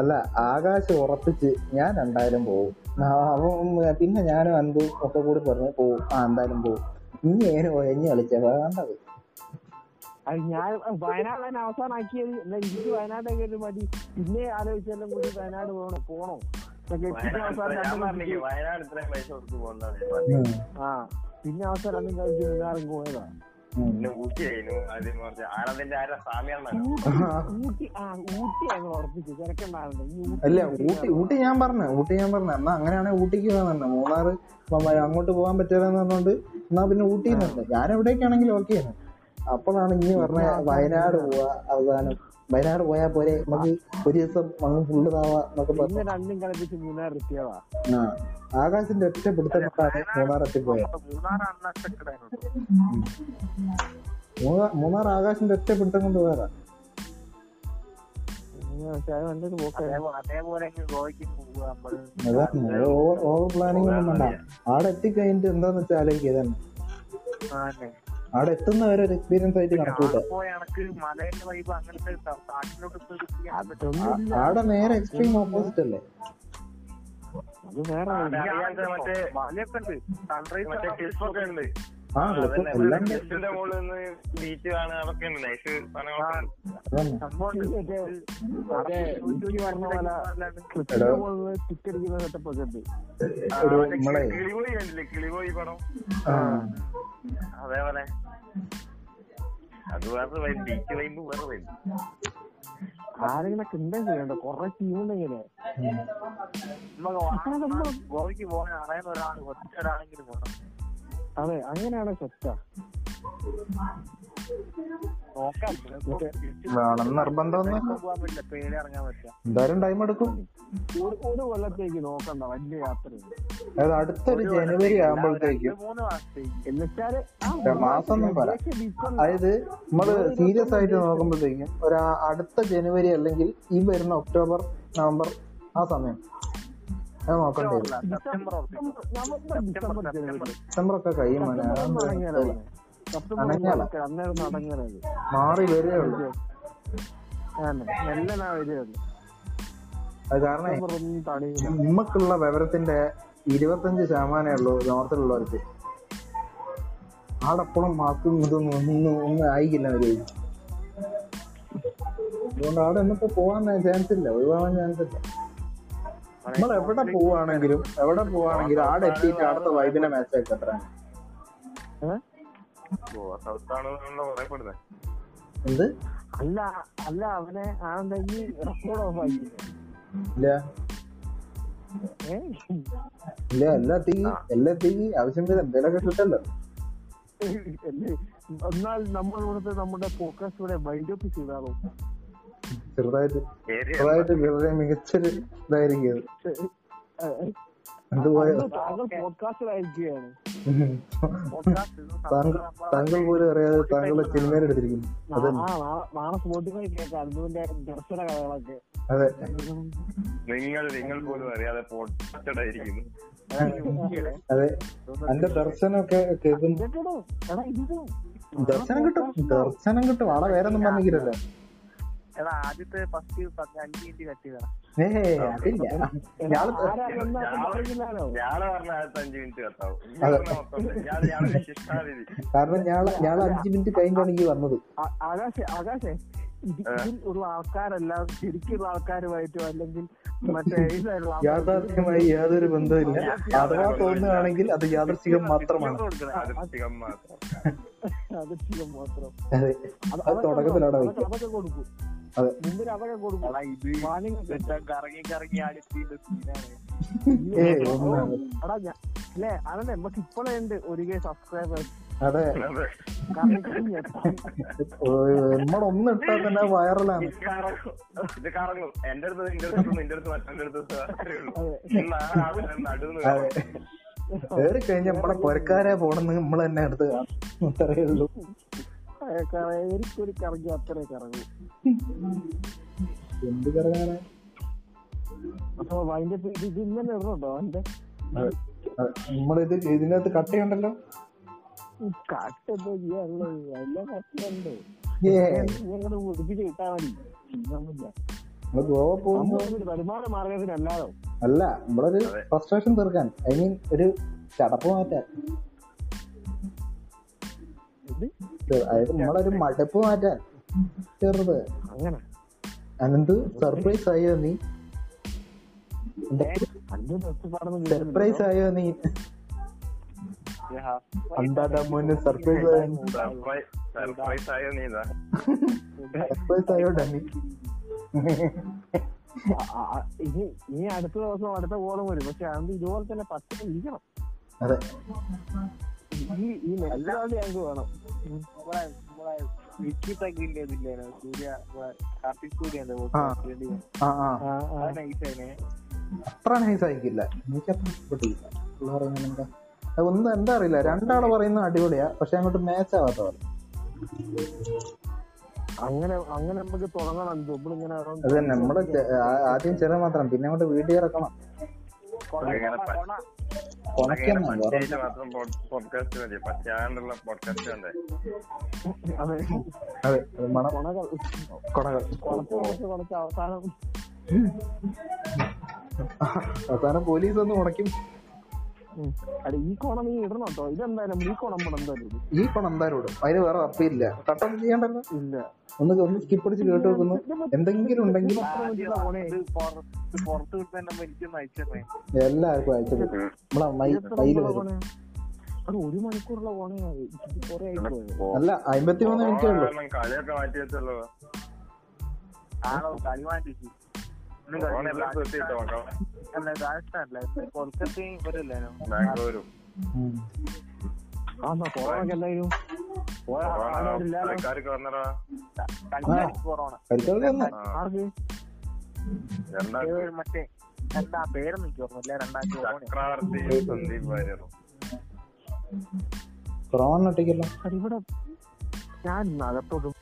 അല്ല ആകാശം ഉറപ്പിച്ച് ഞാൻ രണ്ടായാലും പോവും. പിന്നെ ഞാനും അൻപും ഒക്കെ കൂടി പറഞ്ഞു പോവും. ആ എന്തായാലും പോവും. ഇനി ഏനെ ഒഴഞ്ഞ് കളിച്ചാ വേണ്ടത്. അത് ഞാൻ വയനാട് തന്നെ അവസാനാക്കിയത് എനിക്ക് വയനാടൊക്കെ ഒരു മതി. പിന്നെ ആലോചിച്ചെല്ലാം കൂടി വയനാട് പോകണോ പോണോ ആ പിന്നെ അവസാനം അന്നും കളിച്ച് മൂന്നാറും പോയതാ. അല്ല ഊട്ടി ഊട്ടി ഞാൻ പറഞ്ഞു ഊട്ടി ഞാൻ പറഞ്ഞു എന്നാ അങ്ങനെയാണെങ്കിൽ ഊട്ടിക്ക് പോകാൻ മൂന്നാറ് അങ്ങോട്ട് പോകാൻ പറ്റില്ലെന്ന് പറഞ്ഞോണ്ട് എന്നാ പിന്നെ ഊട്ടി തന്നെ ഞാൻ എവിടേക്കാണെങ്കിലും ഓക്കെ ആണ്. അപ്പോഴാണ് ഇനി പറഞ്ഞ വയനാട് പോവാ. അവസാനം വയനാട് പോയാൽ പോലെ നമുക്ക് ഒരു ദിവസം മണ്ണ് ഫുള്ള് താവാ. ആ ആകാശിന്റെ ഒറ്റപ്പെടുത്തൽ മൂന്നാറെത്തി പോയത് മൂന്നാർ ആകാശിന്റെ ഒറ്റപ്പെടുത്തം കൊണ്ട് പോയതാ. ഓവർ പ്ലാനിങ് ഒന്നും വേണ്ട. ആടെ എത്തിക്കഴിഞ്ഞിട്ട് എന്താന്ന് വെച്ചാൽ ആലോചിക്കുക തന്നെ. അവിടെ എത്തുന്ന ഒരു എക്സ്പീരിയൻസ് ആയിട്ട് കണക്കൂട്ടെ. അവിടെ നേരെ എക്സ്ട്രീം ഓപ്പോസിറ്റ് അല്ലേ? ആ അതേപോലെ അത് വേറെ ബീച്ച് വൈബ് വേറെ ആരെങ്കിലൊക്കെ ഉണ്ടെങ്കിലുണ്ടോ കൊറേ ടീം ഉണ്ടെങ്കിലേ ഗോവയ്ക്ക് പോകാൻ അറിയാൻ ഒരാൾ ഒറ്റ ഒരാളെങ്കിലും പോകണം. അതെ അങ്ങനെയാണ് സ്വസ്ഥ എന്തായാലും ടൈം എടുക്കും. ഒരു കൊല്ലത്തേക്ക് നോക്കണ്ട വലിയ യാത്ര. അടുത്തൊരു ജനുവരി ആകുമ്പോഴത്തേക്കും മാസം അതായത് നമ്മള് സീരിയസ് ആയിട്ട് നോക്കുമ്പോഴത്തേക്കും ഒരു അടുത്ത ജനുവരി അല്ലെങ്കിൽ ഈ വരുന്ന ഒക്ടോബർ നവംബർ ആ സമയം നോക്കണ്ടേ. സെപ്റ്റംബർ ഒക്കെ കഴിയും മാറി വരേ ഉള്ളൂ. അത് കാരണം നമ്മക്കുള്ള വിവരത്തിന്റെ ഇരുപത്തഞ്ച് ശതമാനമേ ഉള്ളൂ നോർത്തിലുള്ളവർക്ക്. ആടപ്പോഴും മാസ്കും ഇതൊന്നും ഒന്നും ഒന്നും ആയിക്കില്ല അവര്. അതുകൊണ്ട് അവിടെ ഒന്നിപ്പോ പോവാൻ ചാൻസ് ഇല്ല, ഒഴിവാകാൻ ചാൻസ് ഇല്ല. നമ്മൾ എവിടെ പോവാണെങ്കിലും എവിടെ പോവാണെങ്കിലും ആ ഡെറ്റിന്റെ അടുത്ത വൈബിന്റെ മാച്ച് ആയിട്ട് എത്ര എന്ത് അല്ല അല്ല അവനെ ആണെങ്കിൽ റെക്കോർഡ് ഓഫ് ആക്കില്ല ഇല്ല എല്ലാത്തേക്ക് എല്ലാത്തേക്ക് ആവശ്യം വരും എന്തെങ്കിലുമൊക്കെ കിട്ടല്ലോ. എന്നാൽ നമ്മൾ ഇവിടുത്തെ നമ്മുടെ ഫോക്കസ് ഇവിടെ വൈൻഡ് അപ്പ് ചെയ്താലോ ചെറുതായിട്ട് ചെറുതായിട്ട് വളരെ മികച്ചൊരു ഇതായിരിക്കും താങ്കൾ പോലും അറിയാതെ താങ്കളുടെ സിനിമയിലെടുത്തിരിക്കുന്നു. അതെ നിങ്ങൾ നിങ്ങൾ പോലും അറിയാതെ അതെ എന്റെ ദർശനമൊക്കെ ദർശനം കിട്ടും ദർശനം കിട്ടും ആളെ വേറെ ഒന്നും പറഞ്ഞില്ലല്ലോ. ആദ്യത്തെ ഫസ്റ്റ് അഞ്ച് മിനിറ്റ് കട്ട് ചെയ്താ കാരണം ഞാൻ അഞ്ചു മിനിറ്റ് കഴിഞ്ഞാണ് ഈ വന്നത്. ആകാശേ ആകാശേ ഇതിൽ ഒരു ആൾക്കാരല്ല ശരിക്കുള്ള ആൾക്കാരുമായിട്ടോ അല്ലെങ്കിൽ മറ്റേ യാഥാർത്ഥ്യമായി യാതൊരു ബന്ധമില്ല. അഥവാ തോന്നുകയാണെങ്കിൽ അത് യാദൃശ്ചികം മാത്രമാണ്. യാദൃശ്ചികം മാത്രം അത് തുടക്കത്തിലാണ് അതൊക്കെ കൊടുക്കും. അല്ലേ അതല്ലേ നമുക്ക് ഇപ്പോഴേ ഉണ്ട് ഒരു കെ സബ്സ്ക്രൈബേഴ്സ്. അതെ നമ്മളൊന്നും ഇട്ടാൽ തന്നെ വൈറലാണ്. കേറി കഴിഞ്ഞ നമ്മളെ കൊരക്കാരെ പോണെന്ന് നമ്മൾ തന്നെ അടുത്ത് കാണും. അത്രയേ ഉള്ളൂ. എനിക്കൊരു കറങ്ങി അത്രേ കറങ്ങി എന്ത് കറങ്ങാനാ അപ്പൊ അതിന്റെ ഇത് ഇങ്ങനെ ഇടണോ അതിന്റെ നമ്മളിത് ഇതിനകത്ത് കട്ടയുണ്ടല്ലോ. കട്ട ചെയ്യാറുള്ള എല്ലാ കട്ടയുണ്ട് ഒതുക്കി കിട്ടാൻ മതി. വരുമാന മാർഗത്തിനല്ലാതോ അല്ല നമ്മളൊരു ഫ്രസ്ട്രേഷൻ തീർക്കാൻ ഐ മീൻ ഒരു ചടപ്പ് മാറ്റാൻ അതായത് നമ്മളൊരു മടുപ്പ് മാറ്റാൻ ചെറുത് അങ്ങനെ അനന്ത് സർപ്രൈസ് ആയോ നീ സർപ്രൈസ് ആയോ നീ മോന് സർപ്രൈസ് സർപ്രൈസ് ആയോ നീ സർപ്രൈസ് ആയോ ഡി നീ അടുത്ത ദിവസം അടുത്ത കോളം വരും. പക്ഷെ അത് ഇതുപോലെ തന്നെ പത്ത് ഇരിക്കണം. അതെ ഒന്നും എന്താ അറിയില്ല. രണ്ടാള് പറയുന്ന അടിപൊളിയാ പക്ഷെ അങ്ങോട്ട് മാച്ച് ആവാത്ത പോലെ. അങ്ങനെ അങ്ങനെ നമുക്ക് തുടങ്ങണം. അതെ നമ്മള് ആദ്യം ചില മാത്രം പിന്നെ അങ്ങോട്ട് വീട്ടിൽ ഇറക്കണം. അവസാനം പോലീസ് ഒന്ന് ഉണക്കും. ഈ കോണം നീ ഇടണം കേട്ടോ. ഇതെന്തായാലും ഈ കോണം എന്തായാലും ഈ കോണം എന്തായാലും ഇടും. അതിന് വേറെ അപ്പയില്ല. കട്ടം ചെയ്യണ്ടല്ലോ. ഇല്ല ഒന്ന് ഒന്ന് സ്കിപ്പ് അടിച്ച് കേട്ട് വെക്കുന്നു. എന്തെങ്കിലും ഉണ്ടെങ്കിൽ എല്ലാവർക്കും അയച്ചത് നമ്മളെ ഒരു മണിക്കൂറുള്ള ഓണയാണ്. അല്ല അമ്പത്തി മൂന്ന് മിനിറ്റ് ഉള്ളൂ. കൊൽക്കത്തയും ബാംഗ്ലൂരും മറ്റേ എന്താ പേര് നിൽക്കോർമില്ല. രണ്ടാഴ്ച ഇവിടെ ഞാൻ അകത്തോട്ട്